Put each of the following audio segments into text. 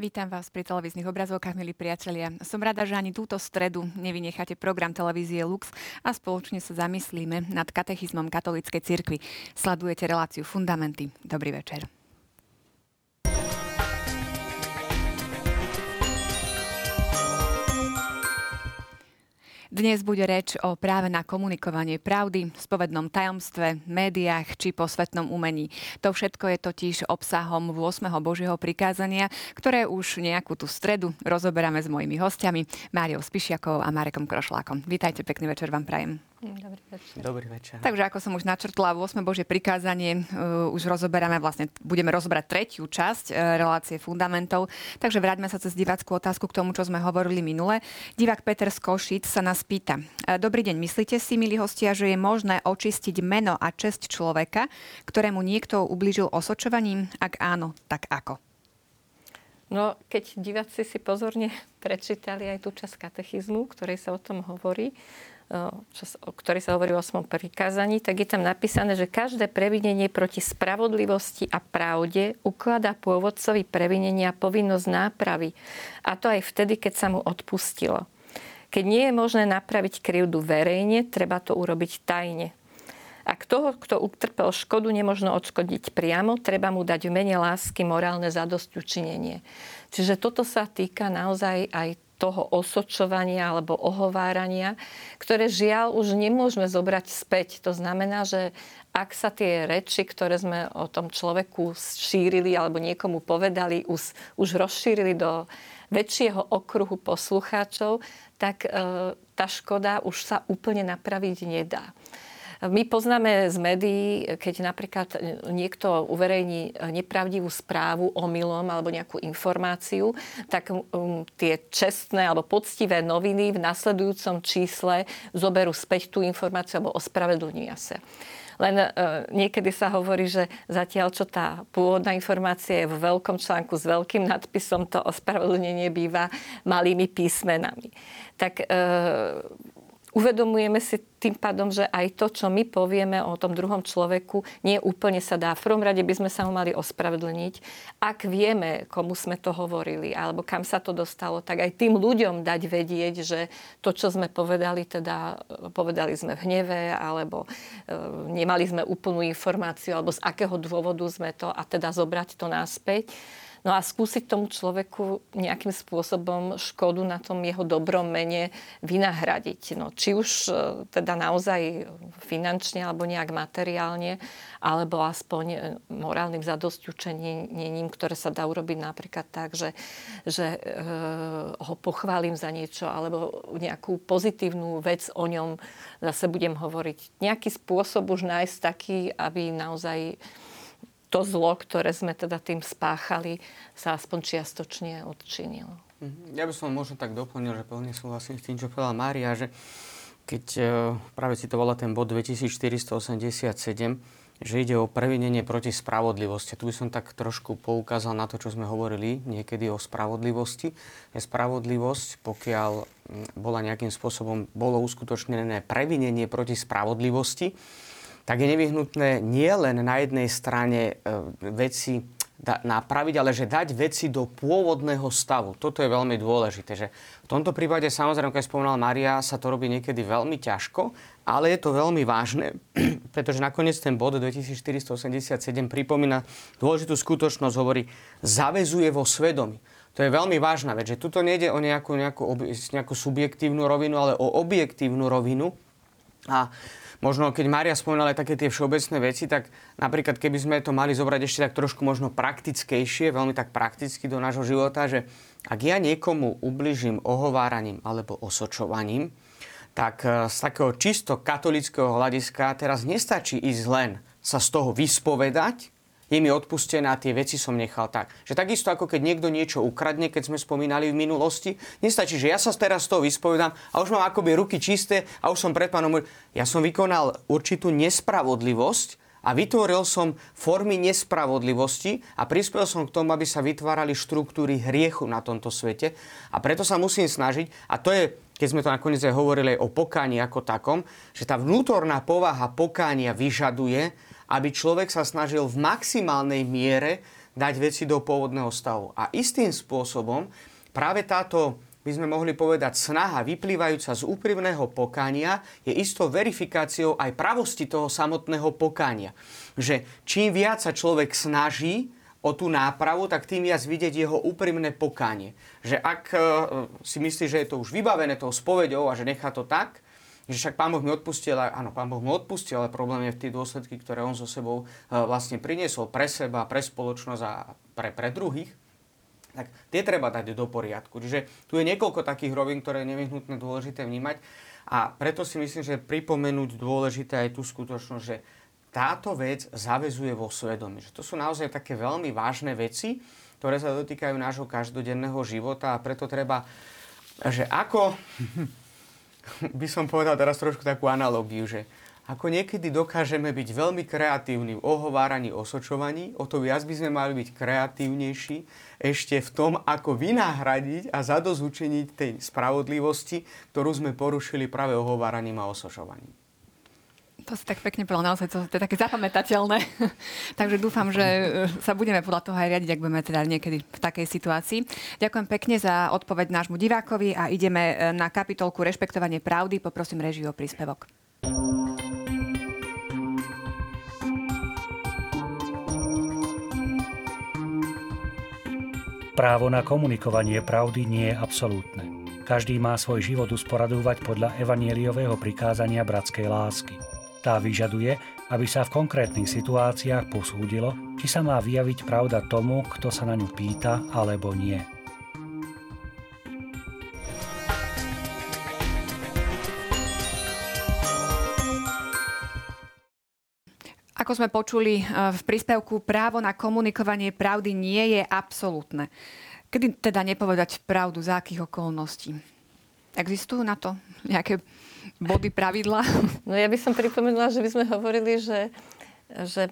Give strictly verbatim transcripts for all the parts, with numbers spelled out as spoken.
Vítam vás pri televíznych obrazovkách, milí priatelia. Som rada, že ani túto stredu nevynecháte program televízie Lux a spoločne sa zamyslíme nad katechizmom katolíckej cirkvi. Sledujete reláciu Fundamenty. Dobrý večer. Dnes bude reč o práve na komunikovanie pravdy, spovednom tajomstve, médiách či posvetnom umení. To všetko je totiž obsahom ôsmeho Božieho prikázania, ktoré už nejakú tú stredu rozoberáme s mojimi hostiami, Máriou Spišiakovou a Marekom Krošlákom. Vítajte, pekný večer vám prajem. Dobrý večer. Dobrý večer. Takže ako som už načrtla, ôsme Božie prikázanie uh, už rozoberáme, vlastne budeme rozoberať tretiu časť uh, relácie fundamentov. Takže vráťme sa cez divácku otázku k tomu, čo sme hovorili minule. Divák Peter z Košic sa nás pýta. Dobrý deň, myslíte si, milí hostia, že je možné očistiť meno a česť človeka, ktorému niekto ublížil osočovaním? Ak áno, tak ako? No, keď diváci si pozorne prečítali aj tú časť katechizmu, ktorej sa o tom hovorí, čo, o ktorej sa hovorí o osmom prikázaní, tak je tam napísané, že každé previnenie proti spravodlivosti a pravde ukladá pôvodcovi previnenia povinnosť nápravy. A to aj vtedy, keď sa mu odpustilo. Keď nie je možné napraviť krivdu verejne, treba to urobiť tajne. A toho, kto utrpel škodu, nemožno odškodiť priamo, treba mu dať v mene lásky morálne zadosťučinenie. Čiže toto sa týka naozaj aj toho osočovania alebo ohovárania, ktoré žiaľ už nemôžeme zobrať späť. To znamená, že ak sa tie reči, ktoré sme o tom človeku šírili alebo niekomu povedali, už, už rozšírili do väčšieho okruhu poslucháčov, tak e, tá škoda už sa úplne napraviť nedá. My poznáme z médií, keď napríklad niekto uverejní nepravdivú správu omylom alebo nejakú informáciu, tak um, tie čestné alebo poctivé noviny v nasledujúcom čísle zoberú späť tú informáciu alebo ospravedlnia sa. Len e, niekedy sa hovorí, že zatiaľ, čo tá pôvodná informácia je v veľkom článku s veľkým nadpisom, to ospravedlnenie býva malými písmenami. Tak e, uvedomujeme si tým pádom, že aj to, čo my povieme o tom druhom človeku, nie úplne sa dá. V prvom rade by sme sa mu mali ospravedlniť. Ak vieme, komu sme to hovorili, alebo kam sa to dostalo, tak aj tým ľuďom dať vedieť, že to, čo sme povedali, teda povedali sme v hneve, alebo e, nemali sme úplnú informáciu, alebo z akého dôvodu sme to, a teda zobrať to naspäť. No a skúsiť tomu človeku nejakým spôsobom škodu na tom jeho dobrom mene vynahradiť. No, či už teda naozaj finančne, alebo nejak materiálne, alebo aspoň morálnym zadosťučením, ktoré sa dá urobiť napríklad tak, že, že e, ho pochválim za niečo, alebo nejakú pozitívnu vec o ňom zase budem hovoriť. Nejaký spôsob už nájsť taký, aby naozaj to zlo, ktoré sme teda tým spáchali, sa aspoň čiastočne odčinilo. Ja by som možno tak doplnil, že plne súhlasím s tým, čo povedala Mária, že keď práve citovala ten bod dvetisícštyristoosemdesiatsedem, že ide o previnenie proti spravodlivosti. Tu by som tak trošku poukázal na to, čo sme hovorili niekedy o spravodlivosti. Spravodlivosť, pokiaľ bola nejakým spôsobom, bolo uskutočnené previnenie proti spravodlivosti, tak je nevyhnutné nie len na jednej strane veci napraviť, ale že dať veci do pôvodného stavu. Toto je veľmi dôležité. Že v tomto prípade, samozrejme, keď spomínala Mária, sa to robí niekedy veľmi ťažko, ale je to veľmi vážne, pretože nakoniec ten bod dvetisícštyristoosemdesiatsedem pripomína dôležitú skutočnosť, hovorí, zaväzuje vo svedomí. To je veľmi vážna vec, že tuto nejde o nejakú, nejakú, nejakú subjektívnu rovinu, ale o objektívnu rovinu. A možno, keď Mária spomínala také tie všeobecné veci, tak napríklad, keby sme to mali zobrať ešte tak trošku možno praktickejšie, veľmi tak prakticky do nášho života, že ak ja niekomu ubližím ohováraním alebo osočovaním, tak z takého čisto katolického hľadiska teraz nestačí ísť len sa z toho vyspovedať, je mi odpustená, tie veci som nechal tak. Že takisto, ako keď niekto niečo ukradne, keď sme spomínali v minulosti, nestačí, že ja sa teraz z toho vyspovedám a už mám akoby ruky čisté a už som pred pánom. Ja som vykonal určitú nespravodlivosť a vytvoril som formy nespravodlivosti a prispel som k tomu, aby sa vytvárali štruktúry hriechu na tomto svete. A preto sa musím snažiť, a to je, keď sme to nakoniec aj hovorili aj o pokáni ako takom, že tá vnútorná povaha pokánia vyžaduje, aby človek sa snažil v maximálnej miere dať veci do pôvodného stavu. A istým spôsobom práve táto, by sme mohli povedať, snaha vyplývajúca z úprimného pokania je istou verifikáciou aj pravosti toho samotného pokania. Že čím viac sa človek snaží o tú nápravu, tak tým viac vidieť jeho úprimné pokanie. Že ak si myslí, že je to už vybavené tou spoveďou a že nechá to tak, že však Pán Boh mi odpustil, áno, Pán Boh mu odpustil, ale problém je v tých dôsledky, ktoré on so sebou vlastne priniesol pre seba, pre spoločnosť a pre, pre druhých, tak tie treba dať do poriadku. Čiže tu je niekoľko takých rovín, ktoré je nevyhnutné dôležité vnímať a preto si myslím, že pripomenúť dôležité aj tú skutočnosť, že táto vec zaväzuje vo svedomí. Že to sú naozaj také veľmi vážne veci, ktoré sa dotýkajú nášho každodenného života a preto treba, že ako... by som povedal teraz trošku takú analogiu, že ako niekedy dokážeme byť veľmi kreatívni v ohováraní, osočovaní, o to viac by sme mali byť kreatívnejší ešte v tom, ako vynahradiť a zadosťučiniť tej spravodlivosti, ktorú sme porušili práve ohováraním a osočovaním. To si tak pekne povedal, naozaj to, to je také zapamätateľné. Takže dúfam, že sa budeme podľa toho aj riadiť, ak budeme teda niekedy v takej situácii. Ďakujem pekne za odpoveď nášmu divákovi a ideme na kapitolku Rešpektovanie pravdy. Poprosím režiu o príspevok. Právo na komunikovanie pravdy nie je absolútne. Každý má svoj život usporadovať podľa evanjeliového prikázania bratskej lásky. Tá vyžaduje, aby sa v konkrétnych situáciách posúdilo, či sa má vyjaviť pravda tomu, kto sa na ňu pýta, alebo nie. Ako sme počuli v príspevku, právo na komunikovanie pravdy nie je absolútne. Kedy teda nepovedať pravdu, za akých okolností? Existujú na to nejaké body, pravidla? No ja by som pripomenula, že by sme hovorili, že, že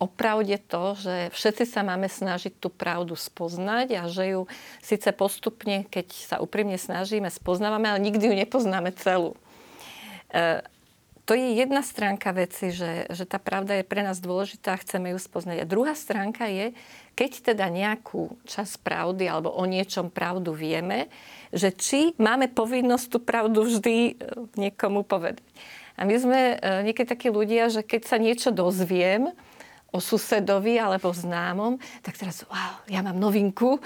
o pravde to, že všetci sa máme snažiť tú pravdu spoznať a že ju síce postupne, keď sa úprimne snažíme, spoznávame, ale nikdy ju nepoznáme celú. E, to je jedna stránka veci, že, že tá pravda je pre nás dôležitá a chceme ju spoznať. A druhá stránka je, keď teda nejakú časť pravdy alebo o niečom pravdu vieme, že či máme povinnosť tú pravdu vždy niekomu povedať. A my sme niekedy takí ľudia, že keď sa niečo dozviem o susedovi alebo známom, tak teraz, wow, ja mám novinku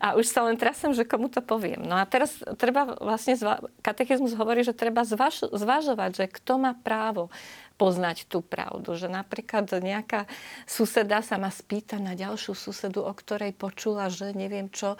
a už sa len trasem, že komu to poviem. No a teraz treba vlastne, zva- katechizmus hovorí, že treba zvaž- zvažovať, že kto má právo poznať tú pravdu. Že napríklad nejaká suseda sa ma spýta na ďalšiu susedu, o ktorej počula, že neviem čo,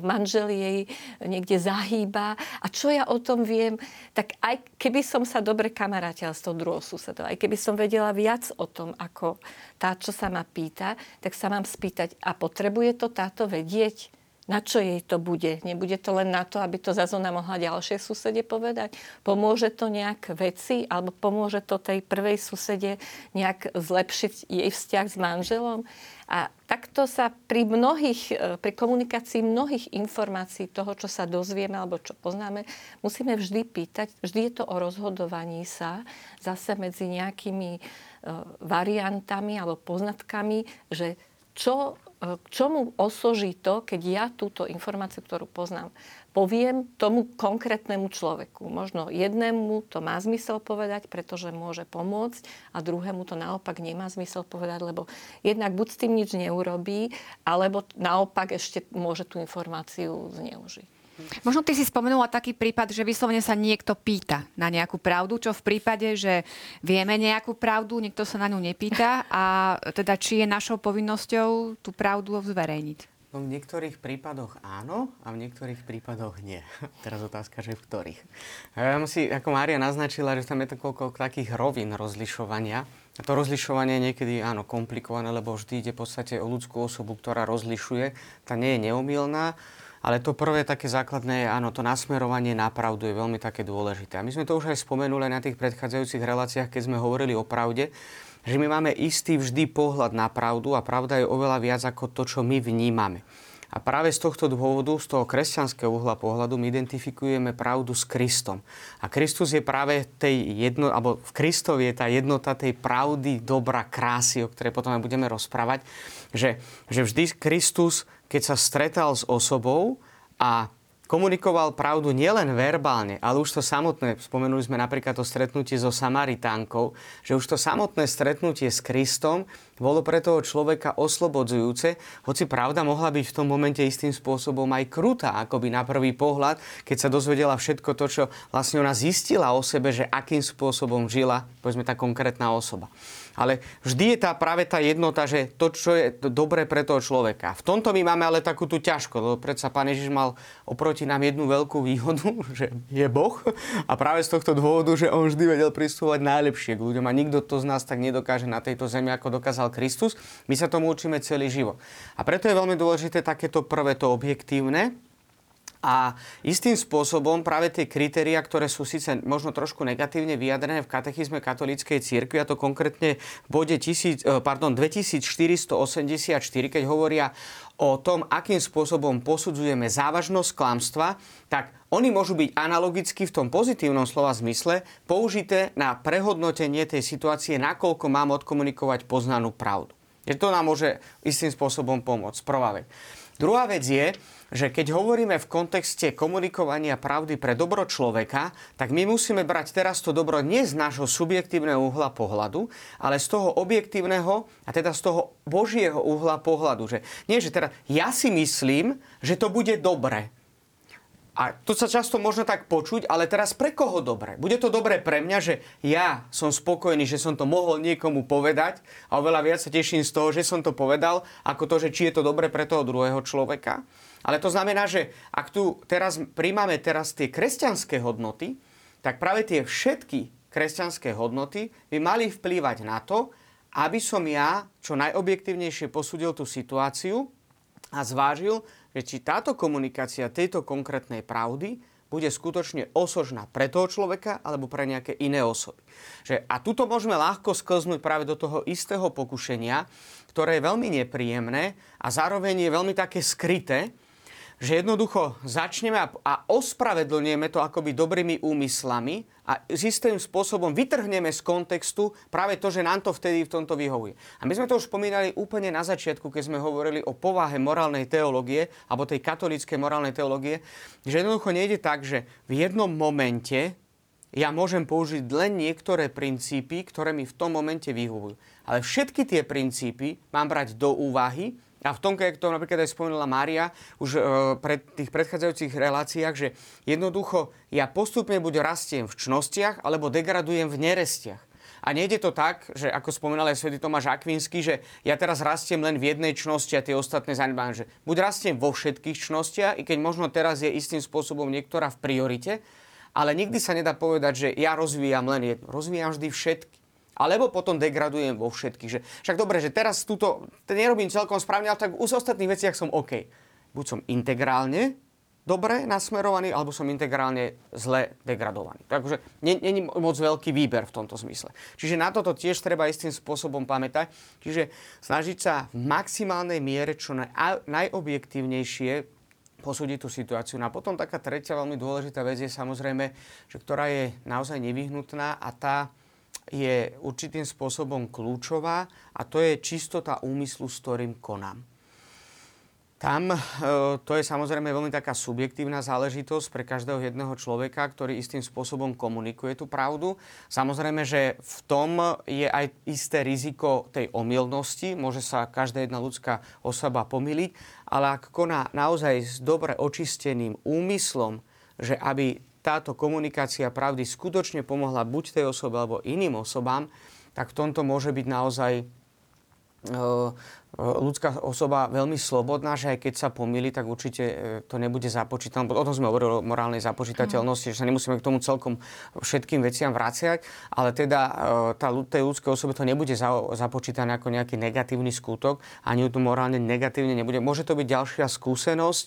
manžel jej niekde zahýba. A čo ja o tom viem? Tak aj keby som sa dobre kamarátila s tou druhou susedou, aj keby som vedela viac o tom, ako tá, čo sa ma pýta, tak sa mám spýtať, a potrebuje to táto vedieť? Na čo jej to bude? Nebude to len na to, aby to zase ona mohla ďalšie susede povedať? Pomôže to nejak veci? Alebo pomôže to tej prvej susede nejak zlepšiť jej vzťah s manželom? A takto sa pri mnohých, pri komunikácii mnohých informácií toho, čo sa dozvieme alebo čo poznáme, musíme vždy pýtať. Vždy je to o rozhodovaní sa zase medzi nejakými variantami alebo poznatkami, že čo... K čomu osoží to, keď ja túto informáciu, ktorú poznám, poviem tomu konkrétnemu človeku. Možno jednému to má zmysel povedať, pretože môže pomôcť, a druhému to naopak nemá zmysel povedať, lebo jednak buď s tým nič neurobí, alebo naopak ešte môže tú informáciu zneužiť. Možno ty si spomenula taký prípad, že vyslovene sa niekto pýta na nejakú pravdu, čo v prípade, že vieme nejakú pravdu, niekto sa na ňu nepýta, a teda či je našou povinnosťou tú pravdu zverejniť? No v niektorých prípadoch áno a v niektorých prípadoch nie. Teraz otázka, že v ktorých. Ja si, ako Mária naznačila, že tam je to koľko takých rovín rozlišovania. A to rozlišovanie je niekedy, áno, komplikované, lebo vždy ide v podstate o ľudskú osobu, ktorá rozlišuje. Tá nie je neomylná. Ale to prvé také základné, áno, to nasmerovanie na pravdu je veľmi také dôležité. A my sme to už aj spomenuli na tých predchádzajúcich reláciách, keď sme hovorili o pravde, že my máme istý vždy pohľad na pravdu a pravda je oveľa viac ako to, čo my vnímame. A práve z tohto dôvodu, z toho kresťanského uhla pohľadu, my identifikujeme pravdu s Kristom. A Kristus je práve tej jedno, alebo v Kristovi je tá jednota tej pravdy, dobra, krásy, o ktorej potom aj budeme rozprávať, že, že vždy Kristus, keď sa stretal s osobou a komunikoval pravdu nielen verbálne, ale už to samotné, spomenuli sme napríklad to stretnutie so Samaritánkou, že už to samotné stretnutie s Kristom bolo pre toho človeka oslobodzujúce, hoci pravda mohla byť v tom momente istým spôsobom aj krutá, akoby na prvý pohľad, keď sa dozvedela všetko to, čo vlastne ona zistila o sebe, že akým spôsobom žila, povedzme, tá konkrétna osoba. Ale vždy je tá práve tá jednota, že to, čo je dobré pre toho človeka. V tomto my máme ale takú tú ťažko, lebo predsa Pán Ježiš mal oproti nám jednu veľkú výhodu, že je Boh a práve z tohto dôvodu, že on vždy vedel pristúvať najlepšie k ľuďom a nikto to z nás tak nedokáže na tejto zemi, ako dokázal Kristus. My sa tomu učíme celý život. A preto je veľmi dôležité takéto prvé, to objektívne, a istým spôsobom práve tie kritériá, ktoré sú síce možno trošku negatívne vyjadrené v katechizme katolíckej cirkvi, a to konkrétne v bode dvetisícštyristo osemdesiatštyri, keď hovoria o tom, akým spôsobom posudzujeme závažnosť klamstva, tak oni môžu byť analogicky v tom pozitívnom slova zmysle použité na prehodnotenie tej situácie, nakoľko mám odkomunikovať poznanú pravdu. Je to nám môže istým spôsobom pomôcť. Prvá vec. Druhá vec je, že keď hovoríme v kontexte komunikovania pravdy pre dobro človeka, tak my musíme brať teraz to dobro nie z nášho subjektívneho uhla pohľadu, ale z toho objektívneho, a teda z toho Božieho uhla pohľadu. Že, nie, že teda ja si myslím, že to bude dobre. A to sa často možno tak počuť, ale teraz pre koho dobre? Bude to dobre pre mňa, že ja som spokojný, že som to mohol niekomu povedať a oveľa viac sa teším z toho, že som to povedal, ako to, že či je to dobre pre toho druhého človeka. Ale to znamená, že ak tu teraz príjmame teraz tie kresťanské hodnoty, tak práve tie všetky kresťanské hodnoty by mali vplývať na to, aby som ja čo najobjektívnejšie posúdil tú situáciu a zvážil, že či táto komunikácia tejto konkrétnej pravdy bude skutočne osožná pre toho človeka alebo pre nejaké iné osoby. Že, a tuto môžeme ľahko sklznúť práve do toho istého pokušenia, ktoré je veľmi nepríjemné a zároveň je veľmi také skryté, že jednoducho začneme a, a ospravedlňujeme to akoby dobrými úmyslami a istým spôsobom vytrhneme z kontextu práve to, že nám to vtedy v tomto vyhovuje. A my sme to už spomínali úplne na začiatku, keď sme hovorili o povahe morálnej teológie alebo tej katolíckej morálnej teológie, že jednoducho nejde tak, že v jednom momente ja môžem použiť len niektoré princípy, ktoré mi v tom momente vyhovujú. Ale všetky tie princípy mám brať do úvahy. A v tom, keď to napríklad aj spomínala Mária už pred tých predchádzajúcich reláciách, že jednoducho ja postupne buď rastiem v čnostiach, alebo degradujem v nerestiach. A nejde to tak, že ako spomínal aj svätý Tomáš Akvinský, že ja teraz rastiem len v jednej čnosti a tie ostatné zanedbám, že buď rastiem vo všetkých čnostiach, i keď možno teraz je istým spôsobom niektorá v priorite, ale nikdy sa nedá povedať, že ja rozvíjam len jednu. Rozvíjam vždy všetky. Alebo potom degradujem vo všetkých. Že, však dobre, že teraz túto nerobím celkom správne, ale tak v ostatných veciach som OK. Buď som integrálne dobre nasmerovaný, alebo som integrálne zle degradovaný. Takže nie je moc veľký výber v tomto zmysle. Čiže na toto tiež treba istým spôsobom pamätať. Čiže snažiť sa v maximálnej miere čo naj, najobjektívnejšie posúdiť tú situáciu. No a potom taká tretia veľmi dôležitá vec je samozrejme, že ktorá je naozaj nevyhnutná a tá je určitým spôsobom kľúčová a to je čistota úmyslu, s ktorým konám. Tam to je samozrejme veľmi taká subjektívna záležitosť pre každého jedného človeka, ktorý istým spôsobom komunikuje tú pravdu. Samozrejme, že v tom je aj isté riziko tej omylnosti. Môže sa každá jedna ľudská osoba pomýliť, ale ak koná naozaj s dobre očisteným úmyslom, že aby táto komunikácia pravdy skutočne pomohla buď tej osobe alebo iným osobám, tak v tomto môže byť naozaj ľudská osoba veľmi slobodná, že aj keď sa pomýli, tak určite to nebude započítané. O tom sme hovorili, o morálnej započítateľnosti, že sa nemusíme k tomu celkom všetkým veciam vraciať, ale teda tá, tej ľudskej osobe to nebude započítané ako nejaký negatívny skutok, ani to morálne negatívne nebude. Môže to byť ďalšia skúsenosť,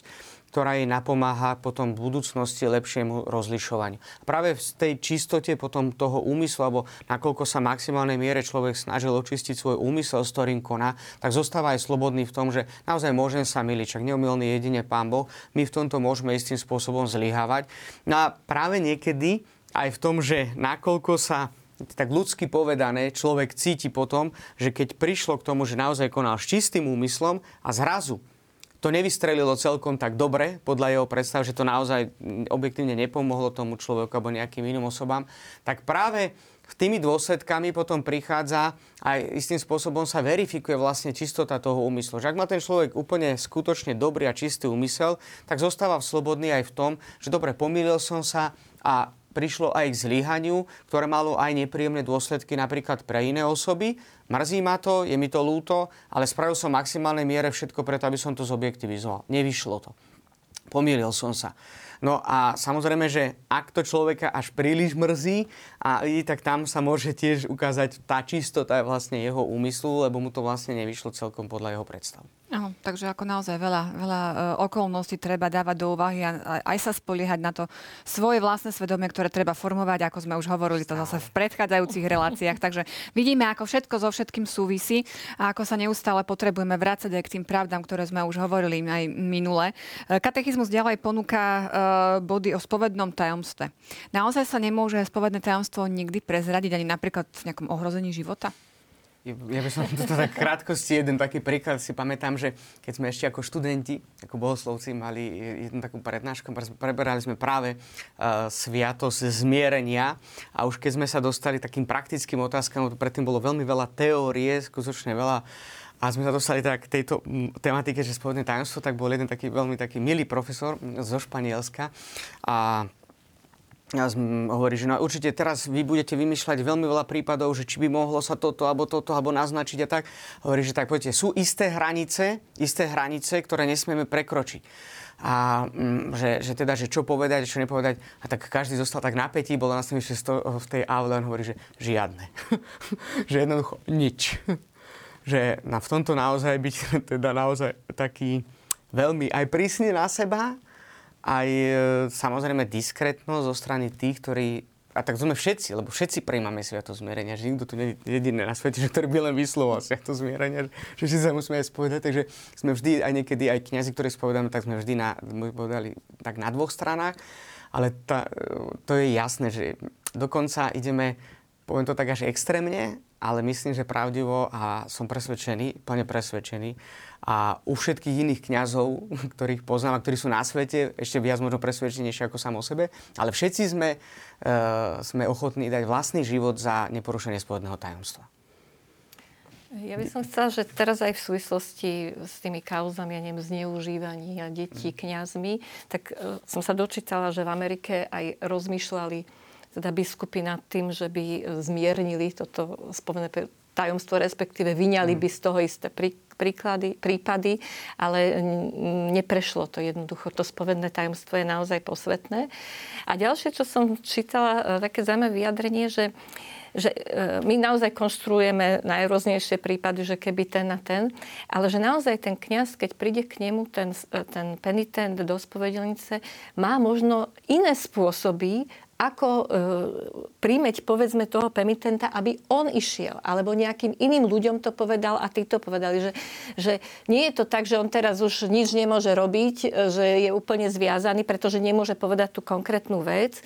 ktorá jej napomáha potom v budúcnosti lepšiemu rozlišovaniu. Práve v tej čistote potom toho úmyslu, alebo nakoľko sa v maximálnej miere človek snažil očistiť svoj úmysel, s ktorým koná, tak zostáva aj slobodný v tom, že naozaj môžem sa myliť, ak neomylný jedine Pán Boh, my v tomto môžeme istým spôsobom zlyhávať. No a práve niekedy aj v tom, že nakoľko sa tak ľudsky povedané, človek cíti potom, že keď prišlo k tomu, že naozaj konal s čistým úmyslom a zrazu to nevystrelilo celkom tak dobre, podľa jeho predstav, že to naozaj objektívne nepomohlo tomu človeku alebo nejakým iným osobám, tak práve tými dôsledkami potom prichádza aj istým spôsobom sa verifikuje vlastne čistota toho úmyslu. Že ak má ten človek úplne skutočne dobrý a čistý úmysel, tak zostáva slobodný aj v tom, že dobre, pomýlil som sa a prišlo aj k zlyhaniu, ktoré malo aj nepríjemné dôsledky napríklad pre iné osoby. Mrzí ma to, je mi to ľúto, ale spravil som v maximálnej miere všetko preto, aby som to zobjektivizoval. Nevyšlo to. Pomýlil som sa. No a samozrejme, že ak to človeka až príliš mrzí, a tak tam sa môže tiež ukázať tá čistota vlastne jeho úmyslu, lebo mu to vlastne nevyšlo celkom podľa jeho predstav. Áno, takže ako naozaj veľa, veľa okolností treba dávať do úvahy a aj sa spoliehať na to svoje vlastné svedomie, ktoré treba formovať, ako sme už hovorili to zase v predchádzajúcich reláciách. Takže vidíme, ako všetko so všetkým súvisí a ako sa neustále potrebujeme vrácať aj k tým pravdám, ktoré sme už hovorili aj minule. Katechizmus ďalej ponúka body o spovednom tajomstve. Naozaj sa nemôže spovedné tajomstvo nikdy prezradiť ani napríklad v nejakom ohrození života? Ja by som toto tak krátkosti, jeden taký príklad si pamätám, že keď sme ešte ako študenti, ako bohoslovci mali jednu takú prednášku, preberali sme práve uh, sviatosť zmierenia a už keď sme sa dostali takým praktickým otázkam, predtým bolo veľmi veľa teórie, skutočne veľa. A sme sa dostali teda k tejto tematike, že spovedné tajomstvo, tak bol jeden taký veľmi taký milý profesor zo Španielska a ja hovorí, že no určite teraz vy budete vymýšľať veľmi veľa prípadov, že či by mohlo sa toto, alebo toto, alebo naznačiť a tak. Hovorí, že tak poďte, sú isté hranice, isté hranice, ktoré nesmieme prekročiť. A že, že teda, že čo povedať, čo nepovedať. A tak každý zostal tak napätý, bolo nás tým ešte v tej aule, on hovorí, že žiadne. Že jednoducho nič. Že na, v tomto naozaj byť teda naozaj taký veľmi aj prísne na seba, aj e, samozrejme diskrétnosť zo strany tých, ktorí, a tak sme všetci, lebo všetci prijímame sviatosť zmierenia, že nikto tu nie je jediný na svete, že ktorý by len vysloval sviatosť zmierenia, že všetci sa musíme aj spovedať, takže sme vždy, aj niekedy, aj kňazi, ktorí spovedáme, tak sme vždy na, povedali tak na dvoch stranách, ale tá, to je jasné, že dokonca ideme, poviem to tak až extrémne, ale myslím, že pravdivo a som presvedčený, plne presvedčený. A u všetkých iných kňazov, ktorých poznám a ktorí sú na svete, ešte viac možno presvedčenejšie ako sám o sebe, ale všetci sme, e, sme ochotní dať vlastný život za neporušenie spovedného tajomstva. Ja by som chcela, že teraz aj v súvislosti s tými kauzami, ja neviem, zneužívania detí kňazmi, tak e, som sa dočítala, že v Amerike aj rozmýšľali teda biskupy nad tým, že by zmiernili toto spovedné tajomstvo, respektíve vyňali by z toho isté príklady, prípady, ale neprešlo to jednoducho. To spovedné tajomstvo je naozaj posvetné. A ďalšie, čo som čítala, také zaujímavé vyjadrenie, že, že my naozaj konštruujeme najrôznejšie prípady, že keby ten a ten, ale že naozaj ten kňaz, keď príde k nemu ten, ten penitent do spovedelnice, má možno iné spôsoby, ako e, príjmeť, povedzme, toho penitenta, aby on išiel. Alebo nejakým iným ľuďom to povedal a títo povedali, že, že nie je to tak, že on teraz už nič nemôže robiť, že je úplne zviazaný, pretože nemôže povedať tú konkrétnu vec.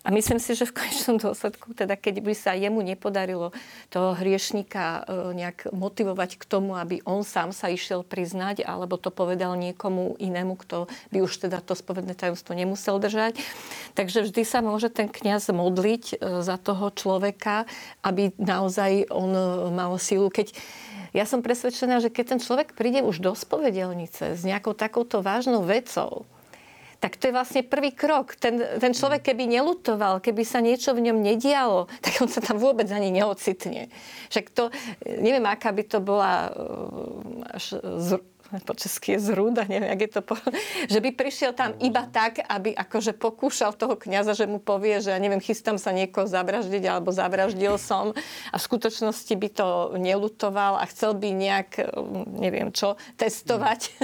A myslím si, že v konečnom dôsledku, teda keď by sa jemu nepodarilo toho hriešnika nejak motivovať k tomu, aby on sám sa išiel priznať, alebo to povedal niekomu inému, kto by už teda to spovedné tajomstvo nemusel držať. Takže vždy sa môže ten kňaz modliť za toho človeka, aby naozaj on mal sílu. Keď ja som presvedčená, že keď ten človek príde už do spovedelnice s nejakou takouto vážnou vecou, tak to je vlastne prvý krok. Ten, ten človek, keby neľutoval, keby sa niečo v ňom nedialo, tak on sa tam vôbec ani neocitne. Však to, neviem, aká by to bola až po česky je zrúda, neviem, jak je to po... že by prišiel tam iba tak, aby akože pokúšal toho kňaza, že mu povie, že ja neviem, chystám sa niekoho zavraždiť alebo zavraždil som a v skutočnosti by to neľutoval a chcel by nejak, neviem čo, testovať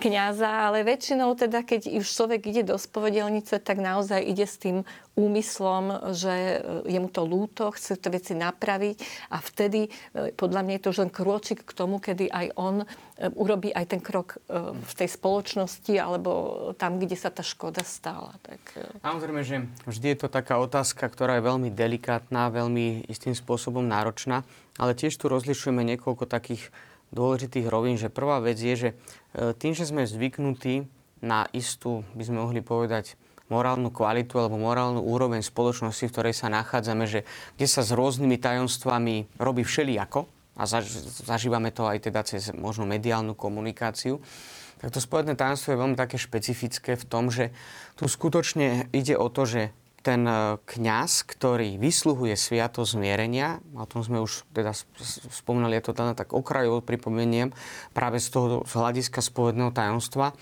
kňaza, ale väčšinou teda, keď už človek ide do spovedelnice, tak naozaj ide s tým úmyslom, že je mu to ľúto, chce to veci napraviť a vtedy, podľa mňa je to už len krôčik k tomu, kedy aj on urobí aj ten krok v tej spoločnosti alebo tam, kde sa tá škoda stala. Tak... Samozrejme, že vždy je to taká otázka, ktorá je veľmi delikátna, veľmi istým spôsobom náročná, ale tiež tu rozlišujeme niekoľko takých dôležitých rovín, že prvá vec je, že tým, že sme zvyknutí na istú, by sme mohli povedať, morálnu kvalitu alebo morálnu úroveň spoločnosti, v ktorej sa nachádzame, že kde sa s rôznymi tajomstvami robí všelijako a zaž- zažívame to aj teda cez možno mediálnu komunikáciu, tak to spovedné tajomstvo je veľmi také špecifické v tom, že tu skutočne ide o to, že ten kňaz, ktorý vysluhuje sviatosť zmierenia, o tom sme už teda spomínali, je to teda tak okrajovo pripomeniem, práve z toho z hľadiska spovedného tajomstva,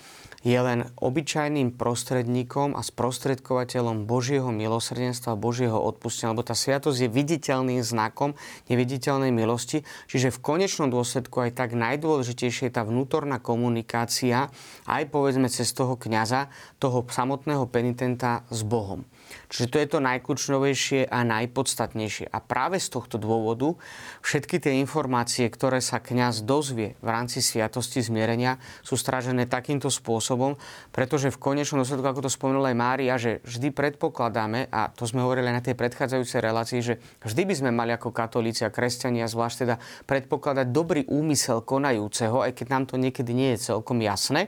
je len obyčajným prostredníkom a sprostredkovateľom Božieho milosrdenstva, Božieho odpustenia, lebo tá sviatosť je viditeľným znakom neviditeľnej milosti, čiže v konečnom dôsledku aj tak najdôležitejšia je tá vnútorná komunikácia, aj povedzme cez toho kňaza, toho samotného penitenta s Bohom. Čiže to je to najkľúčovejšie a najpodstatnejšie. A práve z tohto dôvodu všetky tie informácie, ktoré sa kňaz dozvie v rámci sviatosti zmierenia, sú strážené takýmto spôsobom, pretože v konečnom dôsledku, ako to spomenula aj Mária, že vždy predpokladáme, a to sme hovorili aj na tej predchádzajúcej relácii, že vždy by sme mali ako katolíci a kresťania zvlášť teda predpokladať dobrý úmysel konajúceho, aj keď nám to niekedy nie je celkom jasné,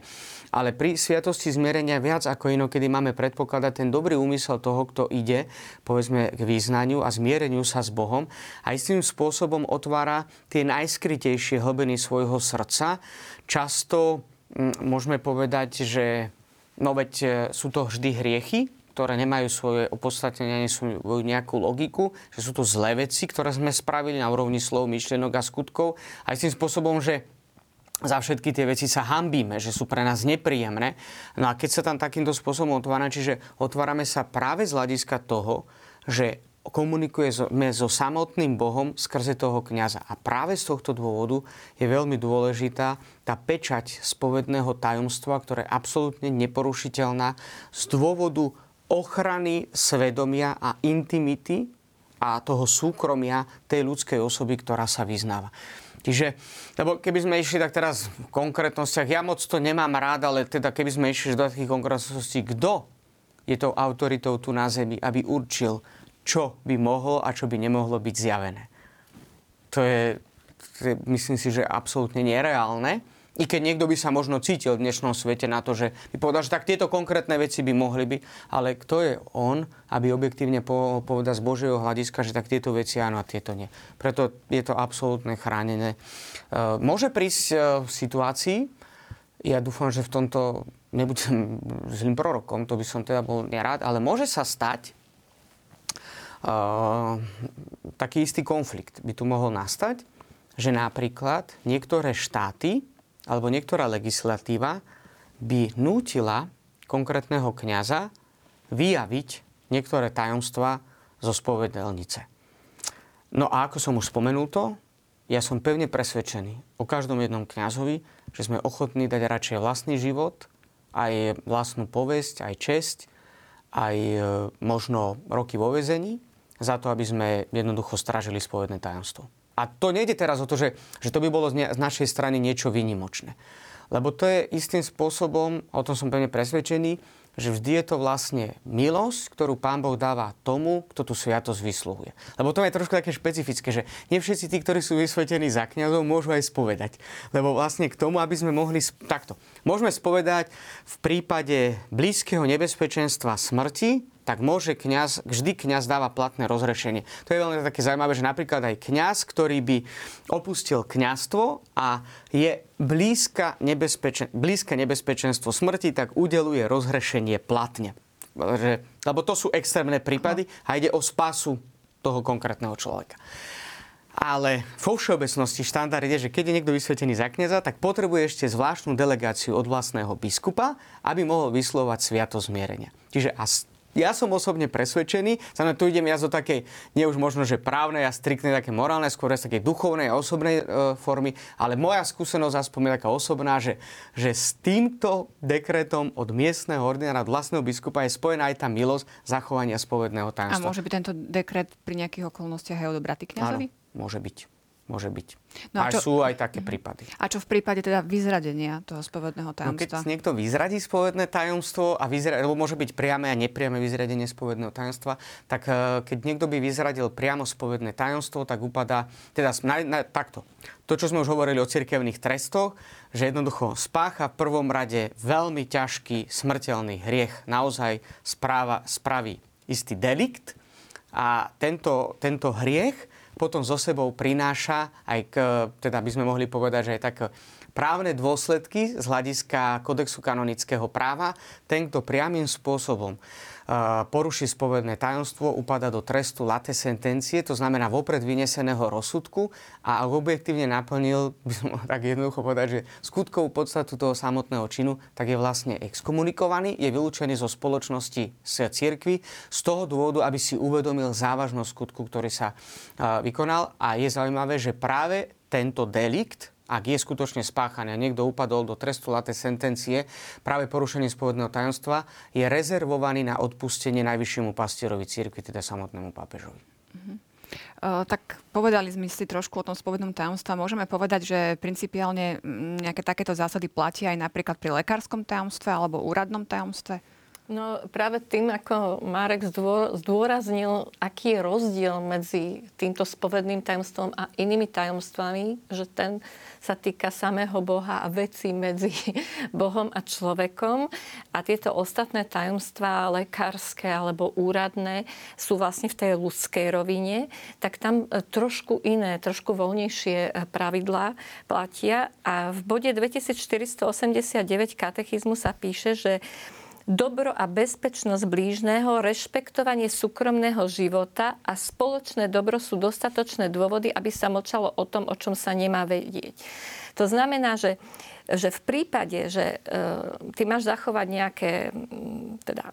ale pri sviatosti zmierenia viac ako inokedy máme predpokladať ten dobrý úmysel toho, kto ide, povedzme, k význaniu a zmiereniu sa s Bohom a istým spôsobom otvára tie najskrytejšie hlbiny svojho srdca. Často m- môžeme povedať, že no veď sú to vždy hriechy, ktoré nemajú svoje opodstatnenie, nie sú nejakú logiku, že sú to zlé veci, ktoré sme spravili na úrovni slov, myšlienok a skutkov a istým spôsobom, že za všetky tie veci sa hanbíme, že sú pre nás nepríjemné. No a keď sa tam takýmto spôsobom otvára, čiže otvárame sa práve z hľadiska toho, že komunikujeme so samotným Bohom skrze toho kňaza. A práve z tohto dôvodu je veľmi dôležitá tá pečať spovedného tajomstva, ktorá je absolútne neporušiteľná z dôvodu ochrany svedomia a intimity a toho súkromia tej ľudskej osoby, ktorá sa vyznáva. Čiže, lebo keby sme išli tak teraz v konkrétnostiach, ja moc to nemám rád, ale teda keby sme išli do takých konkrétností, kto je tou autoritou tu na zemi, aby určil, čo by mohlo a čo by nemohlo byť zjavené. To je, to je myslím si, že absolútne nereálne. I keď niekto by sa možno cítil v dnešnom svete na to, že by povedal, že tak tieto konkrétne veci by mohli byť, ale kto je on, aby objektívne povedať z Božieho hľadiska, že tak tieto veci áno a tieto nie. Preto je to absolútne chránené. Môže prísť v situácii, ja dúfam, že v tomto nebudem zlým prorokom, to by som teda bol nerád, ale môže sa stať, uh, taký istý konflikt by tu mohol nastať, že napríklad niektoré štáty alebo niektorá legislatíva by nútila konkrétneho kňaza vyjaviť niektoré tajomstvá zo spovedelnice. No a ako som už spomenul to, ja som pevne presvedčený o každom jednom kňazovi, že sme ochotní dať radšej vlastný život, aj vlastnú povesť, aj česť, aj možno roky vo väzení, za to, aby sme jednoducho strážili spovedné tajomstvo. A to nejde teraz o to, že, že to by bolo z našej strany niečo výnimočné. Lebo to je istým spôsobom, o tom som pevne presvedčený, že vždy je to vlastne milosť, ktorú Pán Boh dáva tomu, kto tú sviatosť vyslúhuje. Lebo to je trošku také špecifické, že nie všetci tí, ktorí sú vysvetení za kňazov, môžu aj spovedať. Lebo vlastne k tomu, aby sme mohli... Sp- takto. Môžeme spovedať v prípade blízkeho nebezpečenstva smrti, tak môže kňaz, vždy kňaz dáva platné rozrešenie. To je veľmi také zaujímavé, že napríklad aj kňaz, ktorý by opustil kňazstvo a je blízka nebezpečen, blízke nebezpečenstvo smrti, tak udeluje rozrešenie platne. Lebo to sú extrémne prípady a ide o spásu toho konkrétneho človeka. Ale vo všeobecnosti štandard je, že keď je niekto vysvetený za kňaza, tak potrebuje ešte zvláštnu delegáciu od vlastného biskupa, aby mohol vyslovovať sviatosť zmierenia. Čiže a ja som osobne presvedčený, znamená, tu idem ja zo takej, nie už možno, že právnej a striktnej, také morálnej, skôr z takej duchovnej a osobnej e, formy, ale moja skúsenosť aspoň je taká osobná, že, že s týmto dekretom od miestneho ordinára, od vlastného biskupa je spojená aj tá milosť zachovania spovedného tajomstva. A môže byť tento dekret pri nejakých okolnostiach aj odobratý kňazovi? Áno, môže byť. Môže byť. No a čo, sú aj také prípady. A čo v prípade teda vyzradenia toho spovedného tajomstva? No keď niekto vyzradí spovedné tajomstvo, a vyzra... lebo môže byť priame a nepriame vyzradenie spovedného tajomstva, tak keď niekto by vyzradil priamo spovedné tajomstvo, tak upadá teda na, na, takto. To, čo sme už hovorili o cirkevných trestoch, že jednoducho spácha v prvom rade veľmi ťažký smrteľný hriech. Naozaj správa, spraví istý delikt a tento, tento hriech potom so sebou prináša aj, k, teda by sme mohli povedať, že aj tak právne dôsledky z hľadiska kodexu kanonického práva. Ten, kto priamým spôsobom poruší spovedné tajomstvo, upada do trestu late sentencie, to znamená vopred vyneseného rozsudku, a objektívne naplnil, by som tak jednoducho povedať, že skutkovú podstatu toho samotného činu, tak je vlastne exkomunikovaný, je vylúčený zo spoločnosti, z cirkvi, z toho dôvodu, aby si uvedomil závažnosť skutku, ktorý sa vykonal. A je zaujímavé, že práve tento delikt, ak je skutočne spáchaný a niekto upadol do trestu late sentencie práve porušením spovedného tajomstva, je rezervovaný na odpustenie najvyššiemu pastierovi cirkvi, teda samotnému pápežovi. Uh-huh. Uh, tak povedali sme si trošku o tom spovednom tajomstve. Môžeme povedať, že principiálne nejaké takéto zásady platia aj napríklad pri lekárskom tajomstve alebo úradnom tajomstve? No práve tým, ako Marek zdôraznil, aký je rozdiel medzi týmto spovedným tajomstvom a inými tajomstvami, že ten sa týka samého Boha a vecí medzi Bohom a človekom. A tieto ostatné tajomstvá, lekárske alebo úradné, sú vlastne v tej ľudskej rovine. Tak tam trošku iné, trošku voľnejšie pravidlá platia. A v bode dvetisícštyristoosemdesiatdeväť katechizmu sa píše, že dobro a bezpečnosť blížneho, rešpektovanie súkromného života a spoločné dobro sú dostatočné dôvody, aby sa mlčalo o tom, o čom sa nemá vedieť. To znamená, že, že v prípade, že e, ty máš zachovať nejaké teda,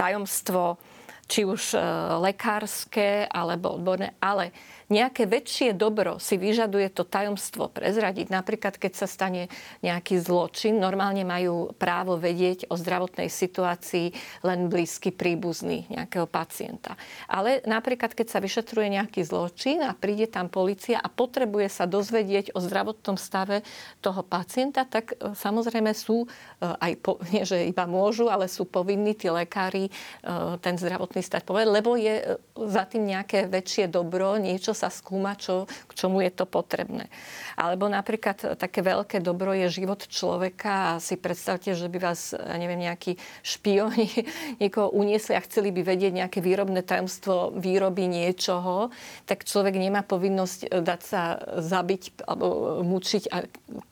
tajomstvo, či už e, lekárske alebo odborné, ale nejaké väčšie dobro si vyžaduje to tajomstvo prezradiť. Napríklad, keď sa stane nejaký zločin, normálne majú právo vedieť o zdravotnej situácii len blízky príbuzný nejakého pacienta. Ale napríklad, keď sa vyšetruje nejaký zločin a príde tam polícia a potrebuje sa dozvedieť o zdravotnom stave toho pacienta, tak samozrejme sú aj, po, nie že iba môžu, ale sú povinní tí lekári ten zdravotný stav povedať, lebo je za tým nejaké väčšie dobro, niečo sa skúma, čo, k čomu je to potrebné. Alebo napríklad také veľké dobro je život človeka a si predstavte, že by vás, neviem, nejakí špioni niekoho uniesli a chceli by vedieť nejaké výrobné tajomstvo výroby niečoho, tak človek nemá povinnosť dať sa zabiť alebo mučiť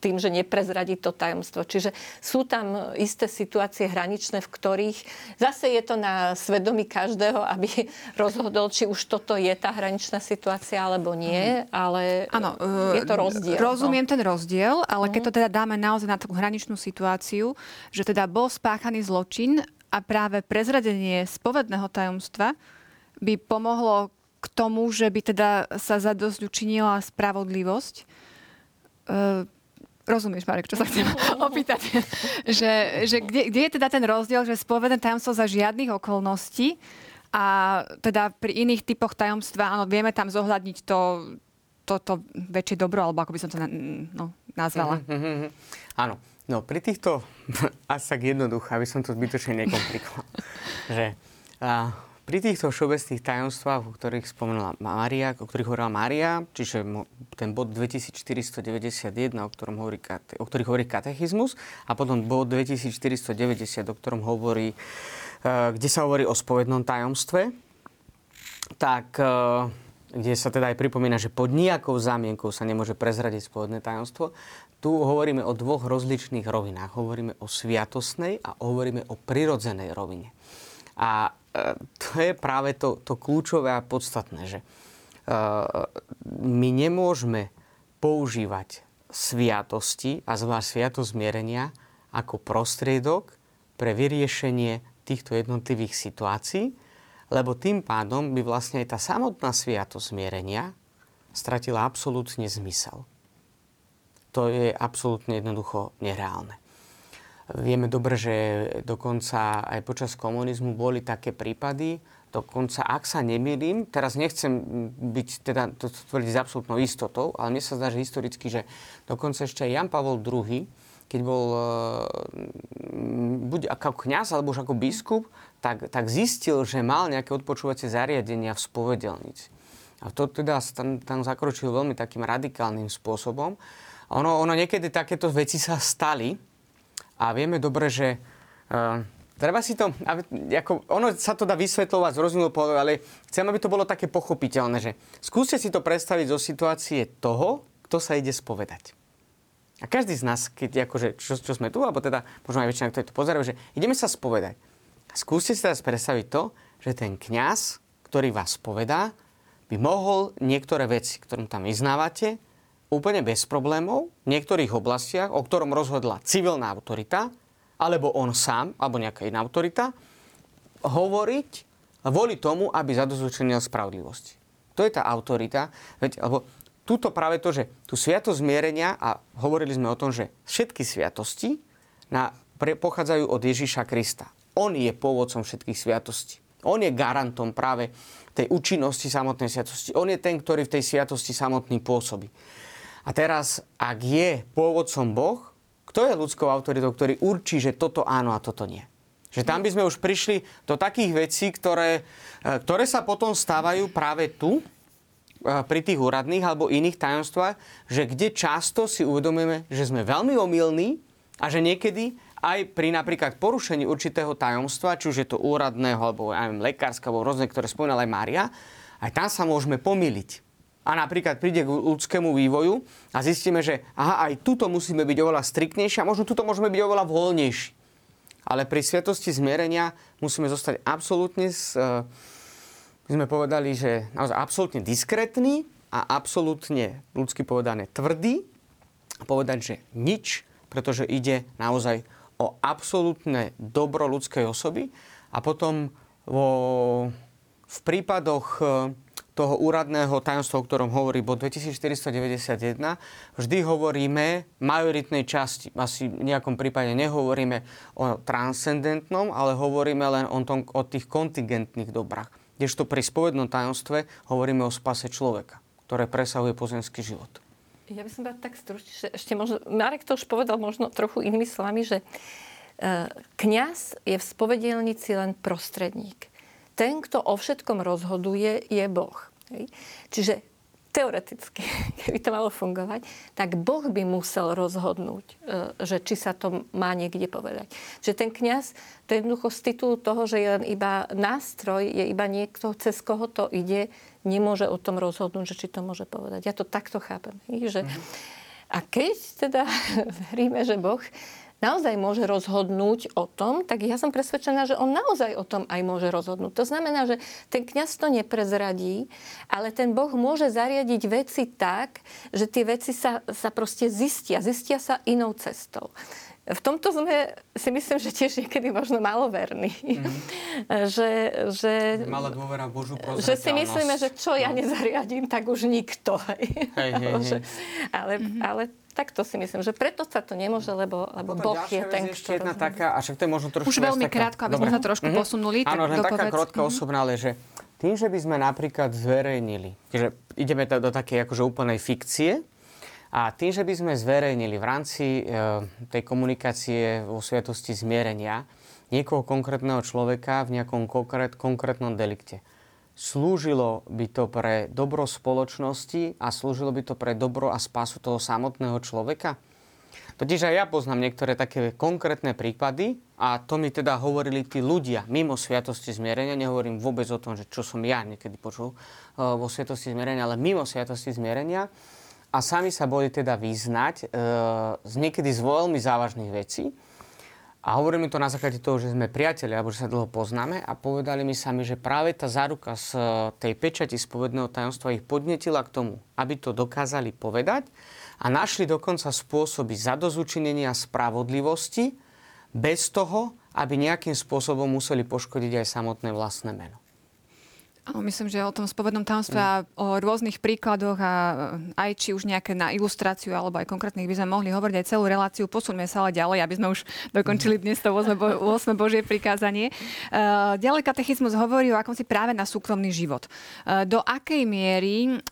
tým, že neprezradí to tajomstvo. Čiže sú tam isté situácie hraničné, v ktorých zase je to na svedomí každého, aby rozhodol, či už toto je tá hraničná situácia alebo nie, ale ano, je to rozdiel. Rozumiem no. ten rozdiel, ale keď to teda dáme naozaj na takú hraničnú situáciu, že teda bol spáchaný zločin a práve prezradenie spovedného tajomstva by pomohlo k tomu, že by teda sa zadosťučinila spravodlivosť. E- Rozumieš, Marek, čo sa chcem opýtať? že, že kde, kde je teda ten rozdiel, že spovedné tajomstvo za žiadnych okolností a teda pri iných typoch tajomstva, áno, vieme tam zohľadniť to, to, to väčšie dobro, alebo ako by som to na, no, nazvala. Mm, mm, mm. Áno. No pri týchto, až tak jednoducho, aby som to zbytočne nekomplikoval, že a, pri týchto všeobecných tajomstvách, o ktorých spomenula Mária, o ktorých hovorila Mária, čiže ten bod dvetisícštyristodeväťdesiatjeden, o ktorom hovorí, o ktorých hovorí katechizmus, a potom bod dvetisícštyristodeväťdesiat, o ktorom hovorí, kde sa hovorí o spovednom tajomstve, tak kde sa teda aj pripomína, že pod nejakou zámienkou sa nemôže prezradiť spovedné tajomstvo. Tu hovoríme o dvoch rozličných rovinách. Hovoríme o sviatostnej a hovoríme o prirodzenej rovine. A to je práve to, to kľúčové a podstatné, že my nemôžeme používať sviatosti a zvlášť sviatosť zmierenia ako prostriedok pre vyriešenie týchto jednotlivých situácií, lebo tým pádom by vlastne aj tá samotná sviatosť zmierenia stratila absolútne zmysel. To je absolútne jednoducho nereálne. Vieme dobre, že dokonca aj počas komunizmu boli také prípady, dokonca, ak sa nemýlim, teraz nechcem byť, teda to tvrdiť s absolútnou istotou, ale mne sa zdá, že historicky, že dokonca ešte Jan Pavol druhý, keď bol buď ako kňaz, alebo už ako biskup, tak, tak zistil, že mal nejaké odpočúvacie zariadenia v spovedelnici. A to teda tam, tam zakročil veľmi takým radikálnym spôsobom. Ono, ono niekedy takéto veci sa stali, a vieme dobre, že uh, treba si to, ako, ono sa to dá vysvetľovať z rozdielného pohľadu, ale chcem, aby to bolo také pochopiteľné, že skúste si to predstaviť zo situácie toho, kto sa ide spovedať. A každý z nás, keď akože, čo, čo sme tu, alebo teda možno aj väčšina, ktorí to pozerajú, že ideme sa spovedať. Skúste si teraz predstaviť to, že ten kňaz, ktorý vás spovedá, by mohol niektoré veci, ktorým tam vyznávate, úplne bez problémov v niektorých oblastiach, o ktorom rozhodla civilná autorita, alebo on sám, alebo nejaká iná autorita, hovoriť voli tomu, aby zadozučenil spravodlivosti. To je tá autorita. Veď, alebo túto práve to, že tú sviatosť zmierenia, a hovorili sme o tom, že všetky sviatosti na, pre, pochádzajú od Ježiša Krista. On je pôvodcom všetkých sviatostí. On je garantom práve tej účinnosti samotnej sviatosti. On je ten, ktorý v tej sviatosti samotný pôsobí. A teraz, ak je pôvodcom Boh, kto je ľudskou autoritou, ktorý určí, že toto áno a toto nie? Že tam by sme už prišli do takých vecí, ktoré, ktoré sa potom stávajú práve tu, pri tých úradných alebo iných tajomstvách, že kde často si uvedomujeme, že sme veľmi omylní a že niekedy aj pri napríklad porušení určitého tajomstva, či už je to úradného alebo aj lekárskeho, alebo rôzne, ktoré spomínala aj Mária, aj tam sa môžeme pomýliť. A napríklad príde k ľudskému vývoju a zistíme, že aha, aj tuto musíme byť oveľa striktnejší a možno tuto môžeme byť oveľa voľnejší. Ale pri sviatosti zmierenia musíme zostať absolútne, my sme povedali, že naozaj absolútne diskrétni a absolútne ľudsky povedané tvrdí. Povedať, že nič, pretože ide naozaj o absolútne dobro ľudskej osoby. A potom vo, v prípadoch toho úradného tajomstva, o ktorom hovorí bod dvetisícštyristodeväťdesiatjeden, vždy hovoríme majoritnej časti. Asi v nejakom prípade nehovoríme o transcendentnom, ale hovoríme len o, tom, o tých kontingentných dobrách. Kdežto pri spovednom tajomstve hovoríme o spase človeka, ktoré presahuje pozemský život. Ja by som dala tak stručne, ešte možno, Marek to už povedal možno trochu inými slovami, že e, kňaz je v spovedelnici len prostredník. Ten, kto o všetkom rozhoduje, je Boh. Hej. Čiže teoreticky, keby to malo fungovať, tak Boh by musel rozhodnúť, že či sa to má niekde povedať. Čiže ten kňaz, to je jednoducho z titulu toho, že je len iba nástroj, je iba niekto, cez koho to ide, nemôže o tom rozhodnúť, že či to môže povedať. Ja to takto chápem. Hej, že... A keď teda veríme, že Boh naozaj môže rozhodnúť o tom, tak ja som presvedčená, že on naozaj o tom aj môže rozhodnúť. To znamená, že ten kňaz to neprezradí, ale ten Boh môže zariadiť veci tak, že tie veci sa, sa proste zistia. Zistia sa inou cestou. V tomto sme si myslím, že tiež niekedy možno maloverní. Mm-hmm. že, že, Malá dôvera v Božú prozreteľnosť. Že si myslíme, že čo ja nezariadím, tak už nikto. Hej, hej, hej. Ale, mm-hmm. ale tak to si myslím, že preto sa to nemôže, lebo, lebo Boh je ten, ešte ktorý... Jedna taká, a však to je možno trošku... Už veľmi krátko, aby sme sa trošku mm-hmm. posunuli. Áno, tak taká krátka mm-hmm. osobná, ale že tým, že by sme napríklad zverejnili, že ideme do takej akože úplnej fikcie, a tým, že by sme zverejnili v rámci e, tej komunikácie o sviatosti zmierenia niekoho konkrétneho človeka v nejakom konkrét, konkrétnom delikte, slúžilo by to pre dobro spoločnosti a slúžilo by to pre dobro a spásu toho samotného človeka? Totiž aj ja poznám niektoré také konkrétne prípady a to mi teda hovorili tí ľudia mimo sviatosti zmierenia. Nehovorím vôbec o tom, že čo som ja niekedy počul vo sviatosti zmierenia, ale mimo sviatosti zmierenia. A sami sa boli teda vyznať e, niekedy z veľmi závažných vecí. A hovorili mi to na základe toho, že sme priatelia, alebo že sa dlho poznáme, a povedali mi sami, že práve tá záruka z tej pečati spovedného tajomstva ich podnetila k tomu, aby to dokázali povedať, a našli dokonca spôsoby zadozučinenia spravodlivosti bez toho, aby nejakým spôsobom museli poškodiť aj samotné vlastné meno. Myslím, že o tom spovednom tajomstve a o rôznych príkladoch, a aj či už nejaké na ilustráciu alebo aj konkrétnych, by sme mohli hovoriť aj celú reláciu. Posuňme sa ale ďalej, aby sme už dokončili dnes to ôsme Božie prikázanie. Ďalej katechizmus hovorí o akomsi práve na súkromný život. Do akej miery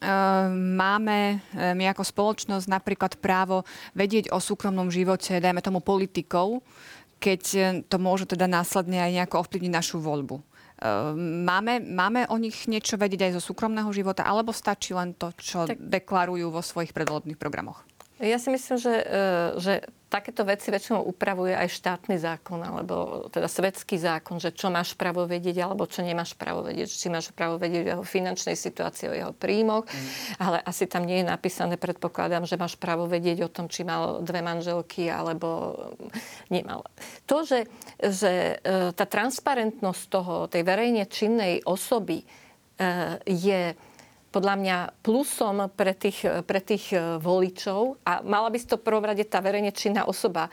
máme my ako spoločnosť napríklad právo vedieť o súkromnom živote, dajme tomu politikov, keď to môže teda následne aj nejako ovplyvniť našu voľbu? Máme, máme o nich niečo vedieť aj zo súkromného života, alebo stačí len to, čo tak deklarujú vo svojich predvolebných programoch? Ja si myslím, že, že takéto veci väčšinou upravuje aj štátny zákon, alebo teda svetský zákon, že čo máš právo vedieť, alebo čo nemáš právo vedieť. Či máš právo vedieť o jeho finančnej situácii, o jeho príjmoch, mm. ale asi tam nie je napísané, predpokladám, že máš právo vedieť o tom, či mal dve manželky, alebo nemal. To, že, že tá transparentnosť toho, tej verejne činnej osoby je podľa mňa plusom pre tých, pre tých voličov, a mala by si to prvorade tá verejne činná osoba e,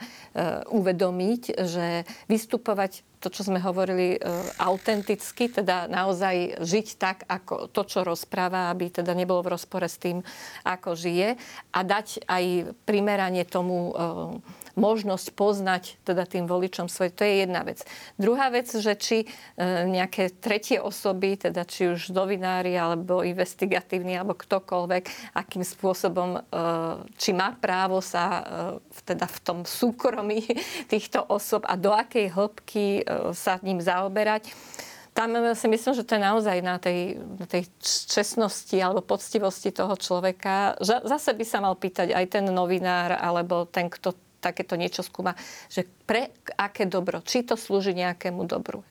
uvedomiť, že vystupovať to, čo sme hovorili, e, autenticky, teda naozaj žiť tak, ako to, čo rozpráva, aby teda nebolo v rozpore s tým, ako žije, a dať aj primeranie tomu e, možnosť poznať teda tým voličom svoj. To je jedna vec. Druhá vec, že či e, nejaké tretie osoby, teda či už novinári, alebo investigatívni, alebo ktokoľvek, akým spôsobom, e, či má právo sa e, teda v tom súkromí týchto osob a do akej hĺbky e, sa ním zaoberať. Tam si myslím, že to je naozaj na tej, na tej čestnosti alebo poctivosti toho človeka. Zase by sa mal pýtať aj ten novinár, alebo ten, kto takéto niečo skúma, že pre aké dobro, či to slúži nejakému dobru.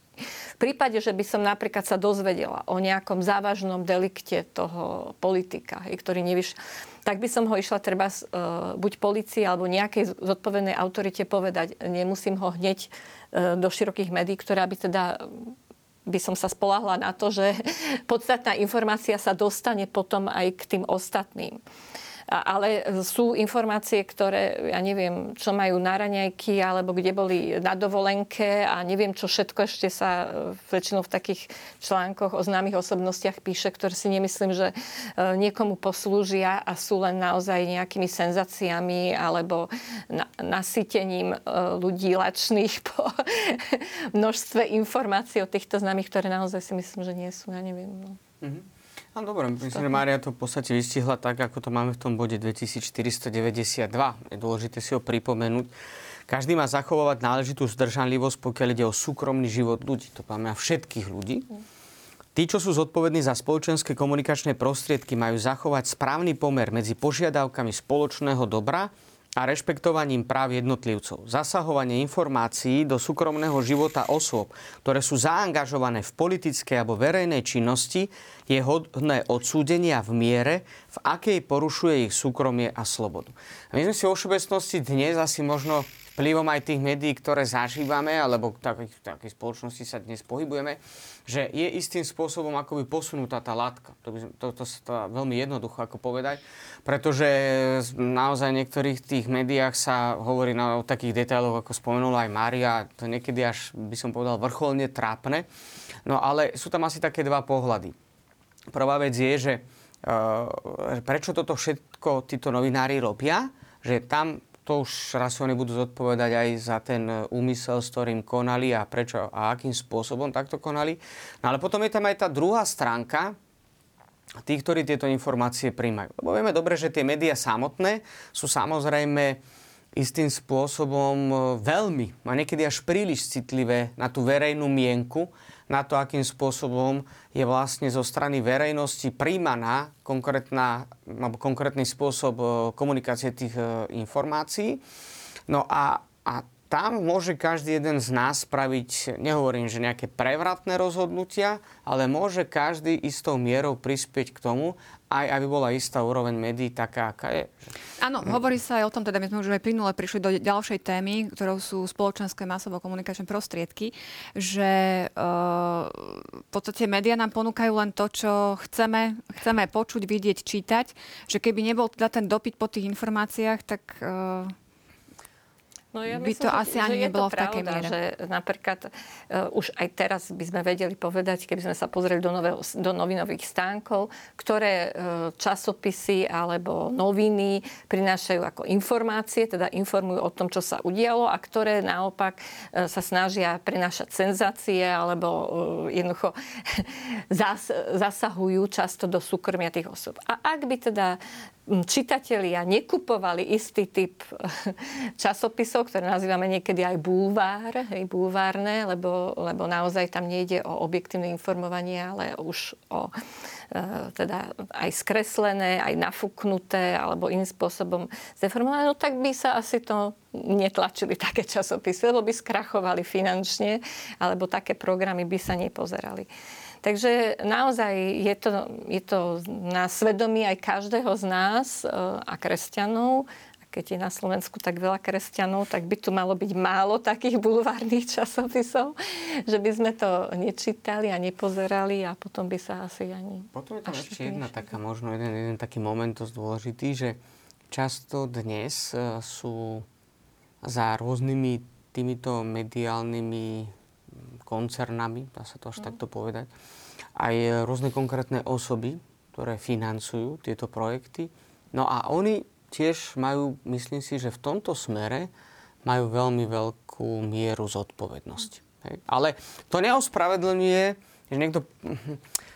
V prípade, že by som napríklad sa dozvedela o nejakom závažnom delikte toho politika, ktorý nevyš... tak by som ho išla treba buď polícii, alebo nejakej zodpovednej autorite povedať. Nemusím ho hneď do širokých médií, ktorá by teda... by som sa spolahla na to, že podstatná informácia sa dostane potom aj k tým ostatným. Ale sú informácie, ktoré, ja neviem, čo majú na raňajky, alebo kde boli na dovolenke, a neviem, čo všetko ešte sa väčšinou v takých článkoch o známych osobnostiach píše, ktoré si nemyslím, že niekomu poslúžia a sú len naozaj nejakými senzáciami alebo na- nasytením ľudí lačných po množstve informácií o týchto známych, ktoré naozaj si myslím, že nie sú, ja neviem. No. Mhm. No dobre, myslím, že Mária to v podstate vystihla tak, ako to máme v tom bode dvetisícštyristodeväťdesiatdva. Je dôležité si ho pripomenúť. Každý má zachovávať náležitú zdržanlivosť, pokiaľ ide o súkromný život ľudí. To pamätá všetkých ľudí. Tí, čo sú zodpovední za spoločenské komunikačné prostriedky, majú zachovať správny pomer medzi požiadavkami spoločného dobra a rešpektovaním práv jednotlivcov. Zasahovanie informácií do súkromného života osôb, ktoré sú zaangažované v politickej alebo verejnej činnosti, je hodné odsúdenia v miere, v akej porušuje ich súkromie a slobodu. A my sme si vo všeobecnosti dnes asi možno vplyvom aj tých médií, ktoré zažívame, alebo v takej, takej spoločnosti sa dnes pohybujeme, že je istým spôsobom akoby posunutá tá látka. To, to, to sa veľmi jednoducho ako povedať, pretože naozaj v niektorých tých médiách sa hovorí na, o takých detailoch, ako spomenula aj Mária, to niekedy až, by som povedal, vrcholne trápne. No ale sú tam asi také dva pohľady. Prvá vec je, že e, prečo toto všetko títo novinári robia, že tam to už raz oni budú zodpovedať aj za ten úmysel, s ktorým konali a prečo a akým spôsobom takto konali. No ale potom je tam aj tá druhá stránka tých, ktorí tieto informácie príjmajú. Lebo vieme dobre, že tie médiá samotné sú samozrejme istým spôsobom veľmi, a niekedy až príliš citlivé na tú verejnú mienku, na to, akým spôsobom je vlastne zo strany verejnosti príjmaná konkrétna, alebo konkrétny spôsob komunikácie tých informácií. No a, a tam môže každý jeden z nás spraviť, nehovorím, že nejaké prevratné rozhodnutia, ale môže každý istou mierou prispieť k tomu, aj aby bola istá úroveň médií taká, aká je. Áno, hovorí sa aj o tom, teda my sme už aj plynule prišli do ďalšej témy, ktorou sú spoločenské masovo-komunikačné prostriedky, že e, v podstate médiá nám ponúkajú len to, čo chceme, chceme počuť, vidieť, čítať, že keby nebol teda ten dopyt po tých informáciách, tak... E, No ja by myslím, to asi že, ani že nebolo to pravda, v takej miere. Že napríklad uh, už aj teraz by sme vedeli povedať, keby sme sa pozreli do, nového, do novinových stánkov, ktoré uh, časopisy alebo noviny prinášajú ako informácie, teda informujú o tom, čo sa udialo, a ktoré naopak uh, sa snažia prinášať senzácie alebo uh, jednoducho zas, zasahujú často do súkromia tých osob. A ak by teda čitatelia nekupovali istý typ časopisov, ktoré nazývame niekedy aj bulvár, hej, bulvárne, lebo, lebo naozaj tam nejde o objektívne informovanie, ale už o e, teda aj skreslené, aj nafúknuté, alebo iným spôsobom zdeformované, no tak by sa asi to netlačili také časopisy, lebo by skrachovali finančne, alebo také programy by sa nepozerali. Takže naozaj je to, je to na svedomí aj každého z nás a kresťanov. A keď je na Slovensku tak veľa kresťanov, tak by tu malo byť málo takých bulvárnych časopisov, že by sme to nečítali a nepozerali a potom by sa asi ani... Potom je tam ešte jedna taká, možno jeden, jeden taký moment dosť dôležitý, že často dnes sú za rôznymi týmito mediálnymi koncernami, dá sa to až mm. takto povedať, aj rôzne konkrétne osoby, ktoré financujú tieto projekty. No a oni tiež majú, myslím si, že v tomto smere majú veľmi veľkú mieru zodpovednosti. Hej. Ale to neospravedlňuje, že niekto...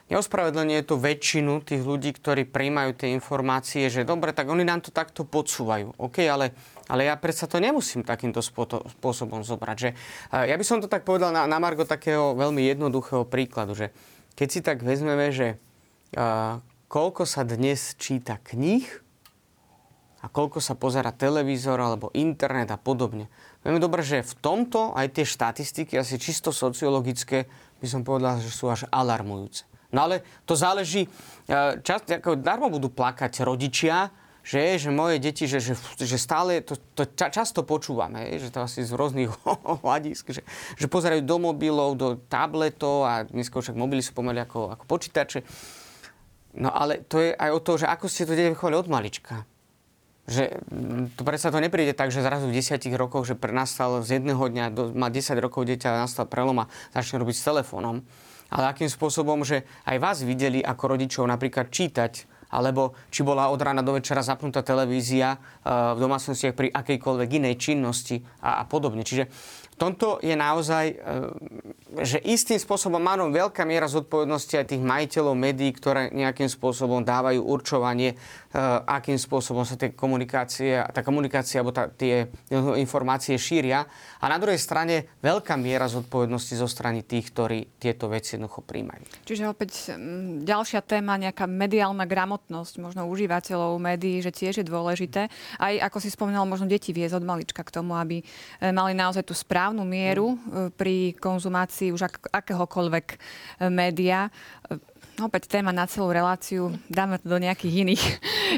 Neospravedlenie je to väčšinu tých ľudí, ktorí prijímajú tie informácie, že dobre, tak oni nám to takto podsúvajú. OK, ale, ale ja predsa to nemusím takýmto spôsobom zobrať. Že, ja by som to tak povedal na, na margo takého veľmi jednoduchého príkladu, že keď si tak vezmeme, že uh, koľko sa dnes číta kníh a koľko sa pozerá televízor alebo internet a podobne. Vieme dobre, že v tomto aj tie štatistiky, asi čisto sociologické, by som povedal, že sú až alarmujúce. No ale to záleží, často ako darmo budú plakať rodičia, že, že moje deti, že, že, že stále, to, to ča, často počúvame, že to asi z rôznych hľadisk, že, že pozerajú do mobilov, do tabletov a dnes však mobily sú pomaly ako, ako počítače. No ale to je aj o to, že ako ste to deti vychovali od malička. Že to predsa to nepríde tak, že zrazu v desiatich rokoch, že nastal z jedného dňa, do, má desať rokov dieťa, nastal prelom a začne robiť s telefónom. Ale akým spôsobom, že aj vás videli ako rodičov napríklad čítať, alebo či bola od rána do večera zapnutá televízia e, v domácnostiach pri akejkoľvek inej činnosti a, a podobne. Čiže tomto je naozaj, e, že istým spôsobom má veľká miera zodpovednosti aj tých majiteľov médií, ktoré nejakým spôsobom dávajú určovanie, e, akým spôsobom sa tie komunikácie, tá komunikácia alebo tá, tie informácie šíria. A na druhej strane veľká miera zodpovednosti zo strany tých, ktorí tieto veci jednoducho príjmajú. Čiže opäť m, ďalšia téma, nejaká mediálna gramotnosť, možno užívateľov médií, že tiež je dôležité. Aj, ako si spomínal, možno deti viesť od malička k tomu, aby mali naozaj tú správnu mieru pri konzumácii už ak- akéhokoľvek média. Opäť téma na celú reláciu. Dáme to do nejakých iných,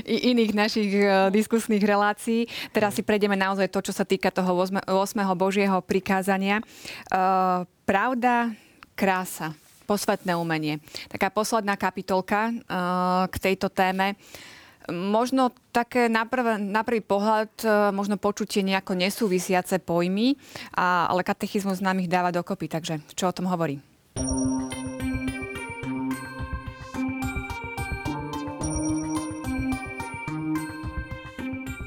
iných našich diskusných relácií. Teraz si prejdeme naozaj to, čo sa týka toho ôsmeho Božieho prikázania. Uh, pravda, krása. Posvetné umenie. Taká posledná kapitolka uh, k tejto téme. Možno také na, prv, na prvý pohľad uh, možno počutie nejako nesúvisiace pojmy, a, ale katechizmus nám ich dáva dokopy. Takže čo o tom hovorí?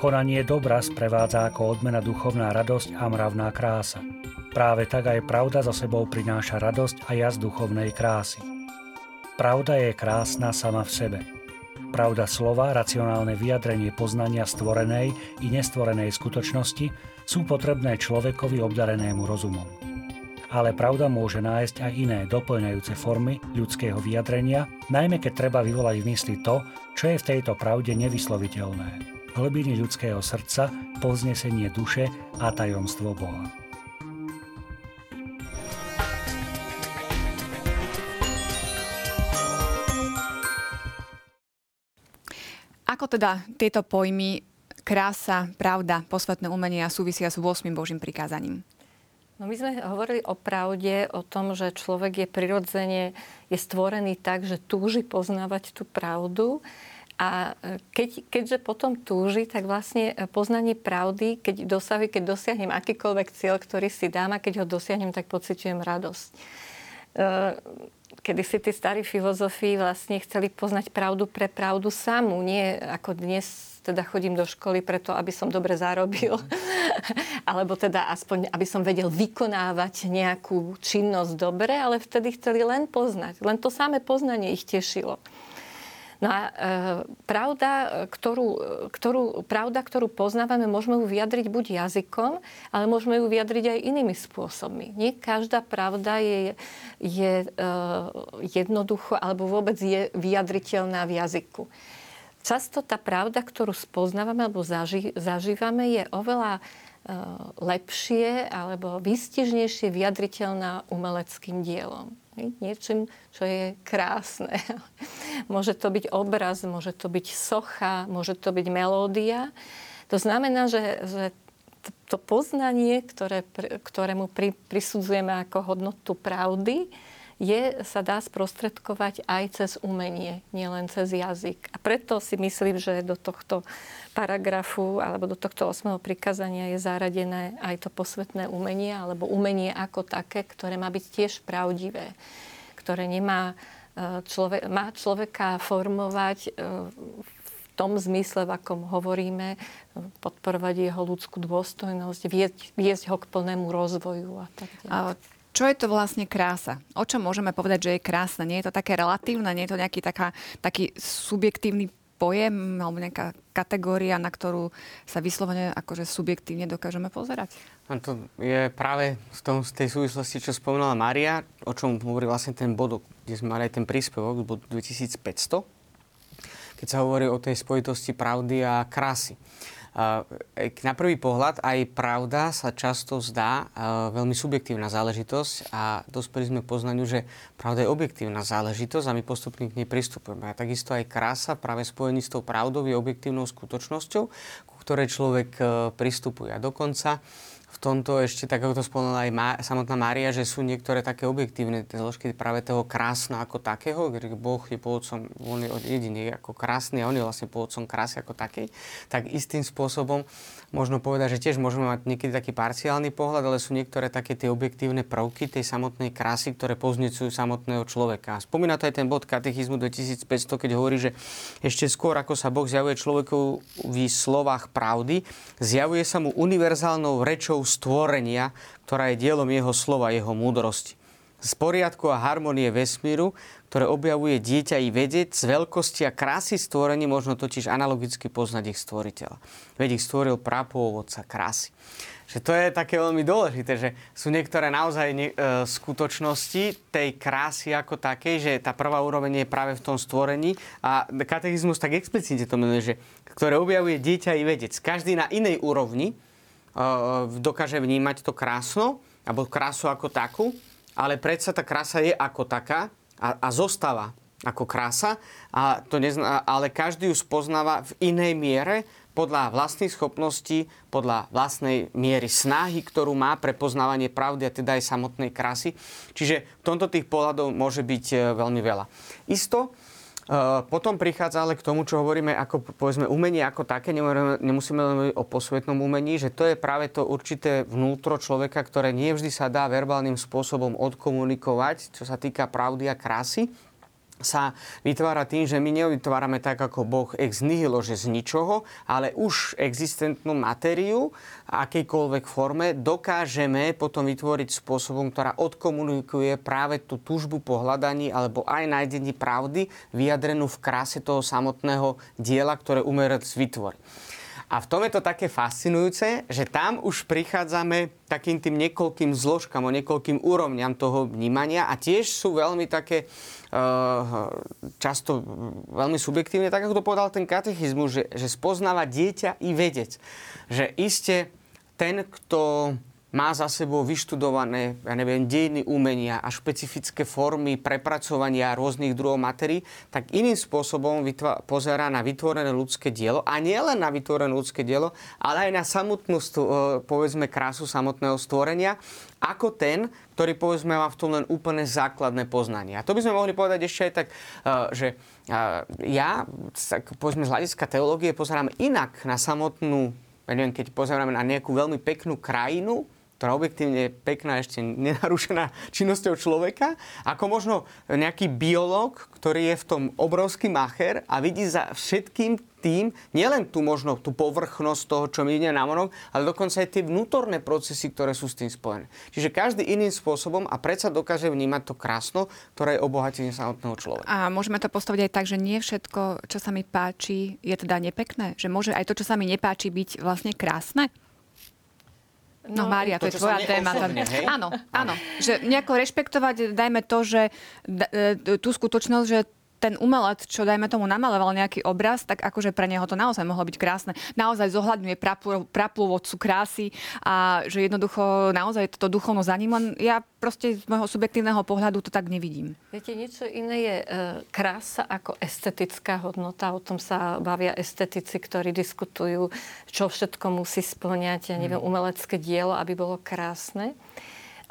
Konanie dobra sprevádza ako odmena duchovná radosť a mravná krása. Práve tak aj pravda za sebou prináša radosť a jas duchovnej krásy. Pravda je krásna sama v sebe. Pravda slova, racionálne vyjadrenie poznania stvorenej i nestvorenej skutočnosti sú potrebné človekovi obdarenému rozumom. Ale pravda môže nájsť aj iné doplňajúce formy ľudského vyjadrenia, najmä keď treba vyvolať v mysli to, čo je v tejto pravde nevysloviteľné. hlbiny ľudského srdca, povznesenie duše a tajomstvo Boha. Ako teda tieto pojmy krása, pravda, posvetné umenie súvisia s ôsmym Božím prikázaním? No my sme hovorili o pravde, o tom, že človek je prirodzene je stvorený tak, že túži poznávať tú pravdu. A keď, keďže potom túži, tak vlastne poznanie pravdy, keď, dosahuj, keď dosiahnem akýkoľvek cieľ, ktorý si dám, a keď ho dosiahnem, tak pociťujem radosť. Kedy si tí starí filozofi vlastne chceli poznať pravdu pre pravdu samú, nie ako dnes teda chodím do školy preto, aby som dobre zarobil, alebo teda aspoň, aby som vedel vykonávať nejakú činnosť dobre, ale vtedy chceli len poznať. Len to samé poznanie ich tešilo. No a e, pravda, ktorú, ktorú, pravda, ktorú poznávame, môžeme ju vyjadriť buď jazykom, ale môžeme ju vyjadriť aj inými spôsobmi. Nie každá pravda je, je e, jednoducho, alebo vôbec je vyjadriteľná v jazyku. Často tá pravda, ktorú spoznávame alebo zaži, zažívame, je oveľa e, lepšie alebo výstižnejšie vyjadriteľná umeleckým dielom. Niečím, čo je krásne. Môže to byť obraz, môže to byť socha, môže to byť melódia. To znamená, že, že to poznanie, ktoré, ktorému pri, prisudzujeme ako hodnotu pravdy, je, sa dá sprostredkovať aj cez umenie, nielen cez jazyk. A preto si myslím, že do tohto paragrafu alebo do tohto osmého prikázania je zaradené aj to posvetné umenie alebo umenie ako také, ktoré má byť tiež pravdivé, ktoré nemá človek, má človeka formovať v tom zmysle, v akom hovoríme, podporovať jeho ľudskú dôstojnosť, viesť ho k plnému rozvoju a tak ďalej. Čo je to vlastne krása? O čom môžeme povedať, že je krásna? Nie je to také relatívne? Nie je to nejaký taká, taký subjektívny pojem alebo nejaká kategória, na ktorú sa vyslovene akože subjektívne dokážeme pozerať? A to je práve z, tom, z tej súvislosti, čo spomínala Mária, o čom hovorí vlastne ten bod, kde sme mali ten príspevok, bod dvetisícpäťsto, keď sa hovorí o tej spojitosti pravdy a krásy. Na prvý pohľad aj pravda sa často zdá veľmi subjektívna záležitosť a dospeli sme k poznaniu, že pravda je objektívna záležitosť a my postupne k nej pristupujeme. A takisto aj krása práve spojený s tou pravdou je objektívnou skutočnosťou, ku ktorej človek pristupuje. A dokonca v tomto ešte, tak ako to spomínala aj Má- samotná Mária, že sú niektoré také objektívne zložky práve toho krásna ako takého, kde Boh je pôvodcom, on je jediný ako krásny a on je vlastne pôvodcom krásy ako takej, tak istým spôsobom možno povedať, že tiež môžeme mať niekedy taký parciálny pohľad, ale sú niektoré také tie objektívne prvky tej samotnej krásy, ktoré povznecujú samotného človeka. Spomína to aj ten bod katechizmu dvetisícpäťsto, keď hovorí, že ešte skôr ako sa Boh zjavuje človeku v slovách pravdy, zjavuje sa mu univerzálnou rečou stvorenia, ktorá je dielom jeho slova, jeho múdrosti. Z poriadku a harmonie vesmíru, ktoré objavuje dieťa i vedec, z veľkosti a krásy stvorení možno totiž analogicky poznať ich stvoriteľa. Veď ich stvoril prapôvodca krásy. Že to je také veľmi dôležité, že sú niektoré naozaj ne- e, skutočnosti tej krásy ako takej, že tá prvá úroveň je práve v tom stvorení a katechizmus tak explicitne to menuje, že ktoré objavuje dieťa i vedec. Každý na inej úrovni dokáže vnímať to krásno alebo krásu ako takú, ale predsa tá krása je ako taká a, a zostáva ako krása, a to nezná, ale každý ju spoznáva v inej miere podľa vlastných schopností, podľa vlastnej miery snahy, ktorú má pre poznávanie pravdy a teda aj samotnej krásy. Čiže v tomto tých pohľadov môže byť veľmi veľa. Isto potom prichádza ale k tomu, čo hovoríme ako povedzme umenie ako také, nemusíme len o posvetnom umení, že to je práve to určité vnútro človeka, ktoré nie vždy sa dá verbálnym spôsobom odkomunikovať, čo sa týka pravdy a krásy, sa vytvára tým, že my nevytvárame tak, ako Boh ex nihilo, že z ničoho, ale už existentnú materiu, akejkoľvek forme, dokážeme potom vytvoriť spôsobom, ktorá odkomunikuje práve tú túžbu po hľadaní alebo aj nájdení pravdy, vyjadrenú v kráse toho samotného diela, ktoré umelec vytvorí. A v tom je to také fascinujúce, že tam už prichádzame takým tým niekoľkým zložkám, o niekoľkým úrovňam toho vnímania a tiež sú veľmi také, často veľmi subjektívne, tak ako to povedal ten katechizmus, že, že spoznáva dieťa i vedec. Že iste ten, kto má za sebou vyštudované, ja neviem, dejiny umenia a špecifické formy prepracovania rôznych druhov materií, tak iným spôsobom vytva- pozerá na vytvorené ľudské dielo. A nie len na vytvorené ľudské dielo, ale aj na samotnú, povedzme, krásu samotného stvorenia, ako ten, ktorý, povedzme, má v tom len úplne základné poznanie. A to by sme mohli povedať ešte aj tak, že ja, povedzme, z hľadiska teológie pozerám inak na samotnú, ja neviem, keď pozeráme na nejakú veľmi peknú krajinu, ktorá objektívne je pekná, ešte nenarušená činnosťou človeka, ako možno nejaký biológ, ktorý je v tom obrovský macher a vidí za všetkým tým, nielen tú možno tú povrchnosť toho, čo mi ide na monok, ale dokonca aj tie vnútorné procesy, ktoré sú s tým spojené. Čiže každý iným spôsobom a predsa dokáže vnímať to krásno, ktoré je obohatenie samotného človeka. A môžeme to postaviť aj tak, že nie všetko, čo sa mi páči, je teda nepekné? Že môže aj to, čo sa mi nepáči, byť vlastne krásne? No, no Mária, to, to je tvoja téma. Áno, áno. Že nejako rešpektovať, dajme to, že tú skutočnosť, že ten umelec, čo dajme tomu namaloval nejaký obraz, tak akože pre neho to naozaj mohlo byť krásne. Naozaj zohľadňuje prapôvodcu krásy a že jednoducho naozaj to duchovno za ním, len ja proste z môjho subjektívneho pohľadu to tak nevidím. Viete, niečo iné je krása ako estetická hodnota. O tom sa bavia estetici, ktorí diskutujú, čo všetko musí spĺňať, ja neviem, umelecké dielo, aby bolo krásne.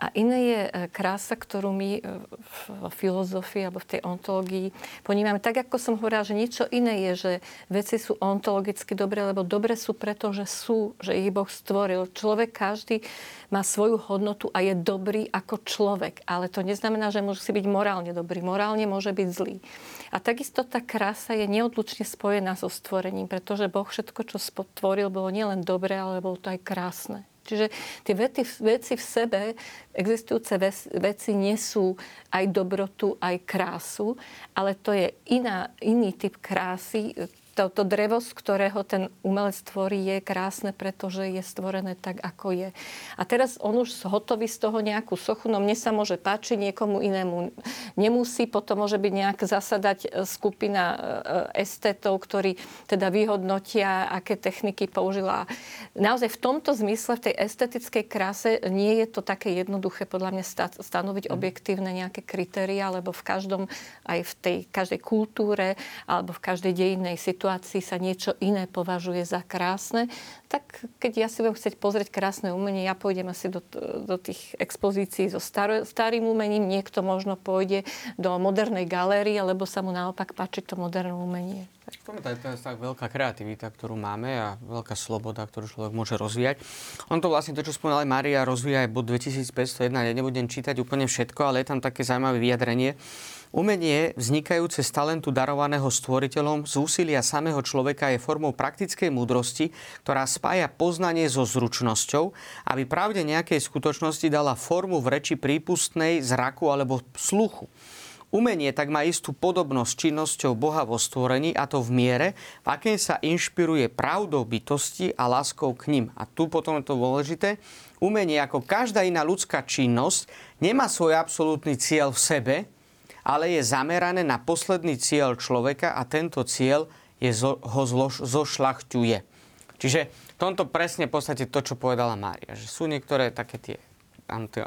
A iné je krása, ktorú my v filozofii alebo v tej ontológii ponímame. Tak, ako som hovorila, že niečo iné je, že veci sú ontologicky dobré, lebo dobré sú preto, že sú, že ich Boh stvoril. Človek každý má svoju hodnotu a je dobrý ako človek. Ale to neznamená, že musí byť morálne dobrý. Morálne môže byť zlý. A takisto tá krása je neodlučne spojená so stvorením, pretože Boh všetko, čo stvoril, bolo nielen dobré, ale bolo to aj krásne. Čiže tie veci, veci v sebe, existujúce veci nesú aj dobrotu, aj krásu, ale to je iná, iný typ krásy. Toto drevo, z ktorého ten umelec tvorí, je krásne, pretože je stvorené tak, ako je. A teraz on už hotový z toho nejakú sochu, no mne sa môže páčiť, niekomu inému nemusí, potom môže byť nejak zasadať skupina estetov, ktorí teda vyhodnotia, aké techniky použila. Naozaj v tomto zmysle, v tej estetickej kráse nie je to také jednoduché, podľa mňa, stanoviť objektívne nejaké kritériá, lebo v každom, aj v tej každej kultúre, alebo v každej dejinnej situácii, situácii sa niečo iné považuje za krásne, tak keď ja si budem chcieť pozrieť krásne umenie, ja pôjdem asi do, do tých expozícií so star- starým umením, niekto možno pôjde do modernej galérie, lebo sa mu naopak páči to moderné umenie. To je tak veľká kreativita, ktorú máme a veľká sloboda, ktorú človek môže rozvíjať. On to vlastne, to čo spomínala Mária, rozvíja aj bod dvetisícpäťstojedna, ja nebudem čítať úplne všetko, ale je tam také zaujímavé vyjadrenie. Umenie, vznikajúce z talentu darovaného stvoriteľom, z úsilia samého človeka je formou praktickej múdrosti, ktorá spája poznanie so zručnosťou, aby pravde nejakej skutočnosti dala formu v reči prípustnej zraku alebo sluchu. Umenie tak má istú podobnosť s činnosťou Boha vo stvorení, a to v miere, v akej sa inšpiruje pravdou bytosti a láskou k ním. A tu potom je to dôležité. Umenie, ako každá iná ľudská činnosť, nemá svoj absolútny cieľ v sebe, ale je zamerané na posledný cieľ človeka a tento cieľ je zo, ho zlož, zošľachťuje. Čiže tomto presne v podstate to, čo povedala Mária. Že sú niektoré také tie,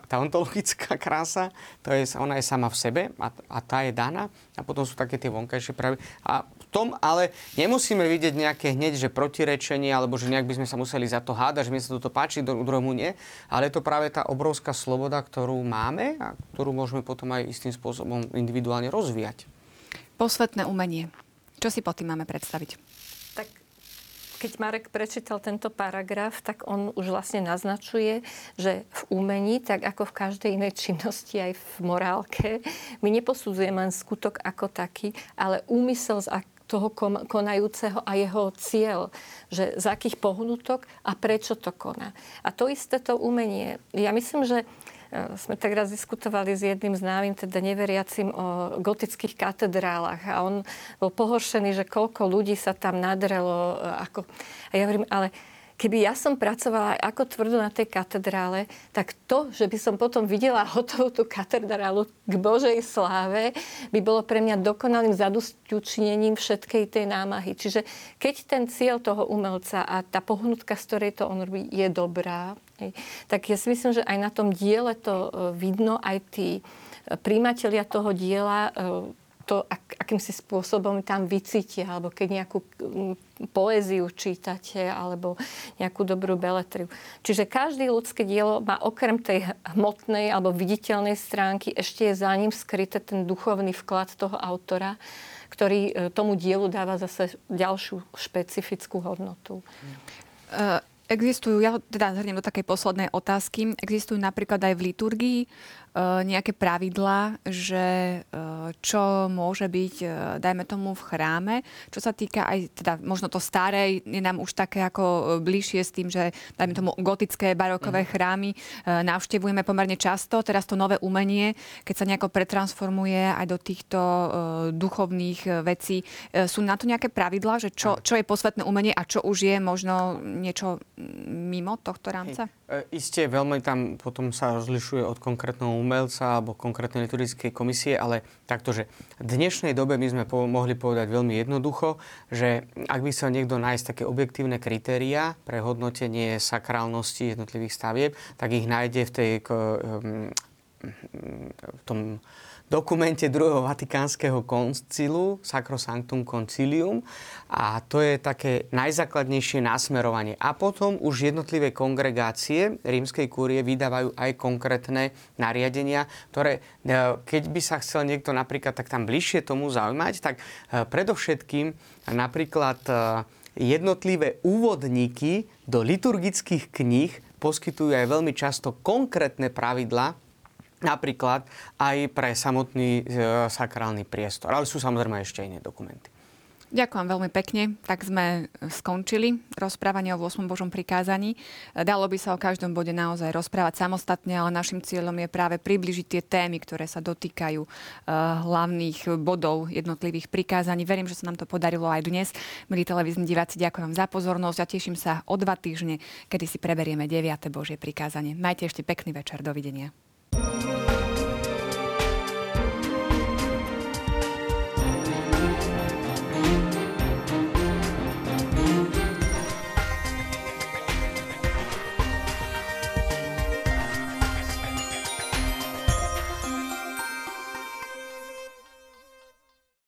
tá ontologická krása, to je, ona je sama v sebe a, a tá je daná. A potom sú také tie vonkajšie pravy. A v tom ale nemusíme vidieť nejaké hneď, že protirečenie, alebo že nejak by sme sa museli za to hádať, že mi sa toto páči, do druhému nie. Ale je to práve tá obrovská sloboda, ktorú máme a ktorú môžeme potom aj istým spôsobom individuálne rozvíjať. Posvetné umenie. Čo si po tým máme predstaviť? Tak keď Marek prečítal tento paragraf, tak on už vlastne naznačuje, že v umení, tak ako v každej inej činnosti, aj v morálke, my neposudzujeme len skutok ako taký, ale úmysel z toho konajúceho a jeho cieľ, že z akých pohnutok a prečo to koná. A to isté to umenie. Ja myslím, že sme tak raz diskutovali s jedným známym, teda neveriacim, o gotických katedrálach. A on bol pohoršený, že koľko ľudí sa tam nadrelo. Ako... A ja hovorím, ale keby ja som pracovala ako tvrdo na tej katedrále, tak to, že by som potom videla hotovú tú katedrálu k Božej sláve, by bolo pre mňa dokonalým zadusťučinením všetkej tej námahy. Čiže keď ten cieľ toho umelca a tá pohnutka, z ktorej to on robí, je dobrá, tak ja si myslím, že aj na tom diele to vidno, aj tí prijímatelia toho diela to ak, akýmsi spôsobom tam vycítia, alebo keď nejakú poéziu čítate, alebo nejakú dobrú beletriu. Čiže každé ľudské dielo má okrem tej hmotnej alebo viditeľnej stránky, ešte je za ním skryté ten duchovný vklad toho autora, ktorý tomu dielu dáva zase ďalšiu špecifickú hodnotu. Uh. Existujú, ja teda zhrniem do takej poslednej otázky, existujú napríklad aj v liturgii e, nejaké pravidlá, že e, čo môže byť, e, dajme tomu, v chráme, čo sa týka aj, teda možno to staré, je nám už také ako bližšie s tým, že dajme tomu gotické, barokové chrámy e, navštevujeme pomerne často, teraz to nové umenie, keď sa nejako pretransformuje aj do týchto e, duchovných vecí, e, sú na to nejaké pravidlá, že čo, čo je posvetné umenie a čo už je možno niečo mimo tohto rámca? Hej. E, isté, veľmi tam potom sa rozlišuje od konkrétneho umelca alebo konkrétnej liturgickej komisie, ale takto, že v dnešnej dobe my sme po- mohli povedať veľmi jednoducho, že ak by chcel niekto nájsť také objektívne kritériá pre hodnotenie sakrálnosti jednotlivých stavieb, tak ich nájde v tej k, v tom dokumente Druhého Vatikánskeho koncilu, Sacrosanctum Concilium, a to je také najzákladnejšie nasmerovanie. A potom už jednotlivé kongregácie Rímskej kúrie vydávajú aj konkrétne nariadenia, ktoré, keď by sa chcel niekto napríklad tak tam bližšie tomu zaujímať, tak predovšetkým napríklad jednotlivé úvodníky do liturgických kníh poskytujú aj veľmi často konkrétne pravidlá, napríklad aj pre samotný sakrálny priestor. Ale sú samozrejme ešte iné dokumenty. Ďakujem veľmi pekne. Tak sme skončili rozprávanie o ôsmom Božom prikázaní. Dalo by sa o každom bode naozaj rozprávať samostatne, ale našim cieľom je práve približiť tie témy, ktoré sa dotýkajú hlavných bodov jednotlivých prikázaní. Verím, že sa nám to podarilo aj dnes. Milí televízni diváci, ďakujem za pozornosť a teším sa o dva týždne, kedy si preberieme deviate Božie prikázanie. Majte ešte pekný večer. Dovidenia.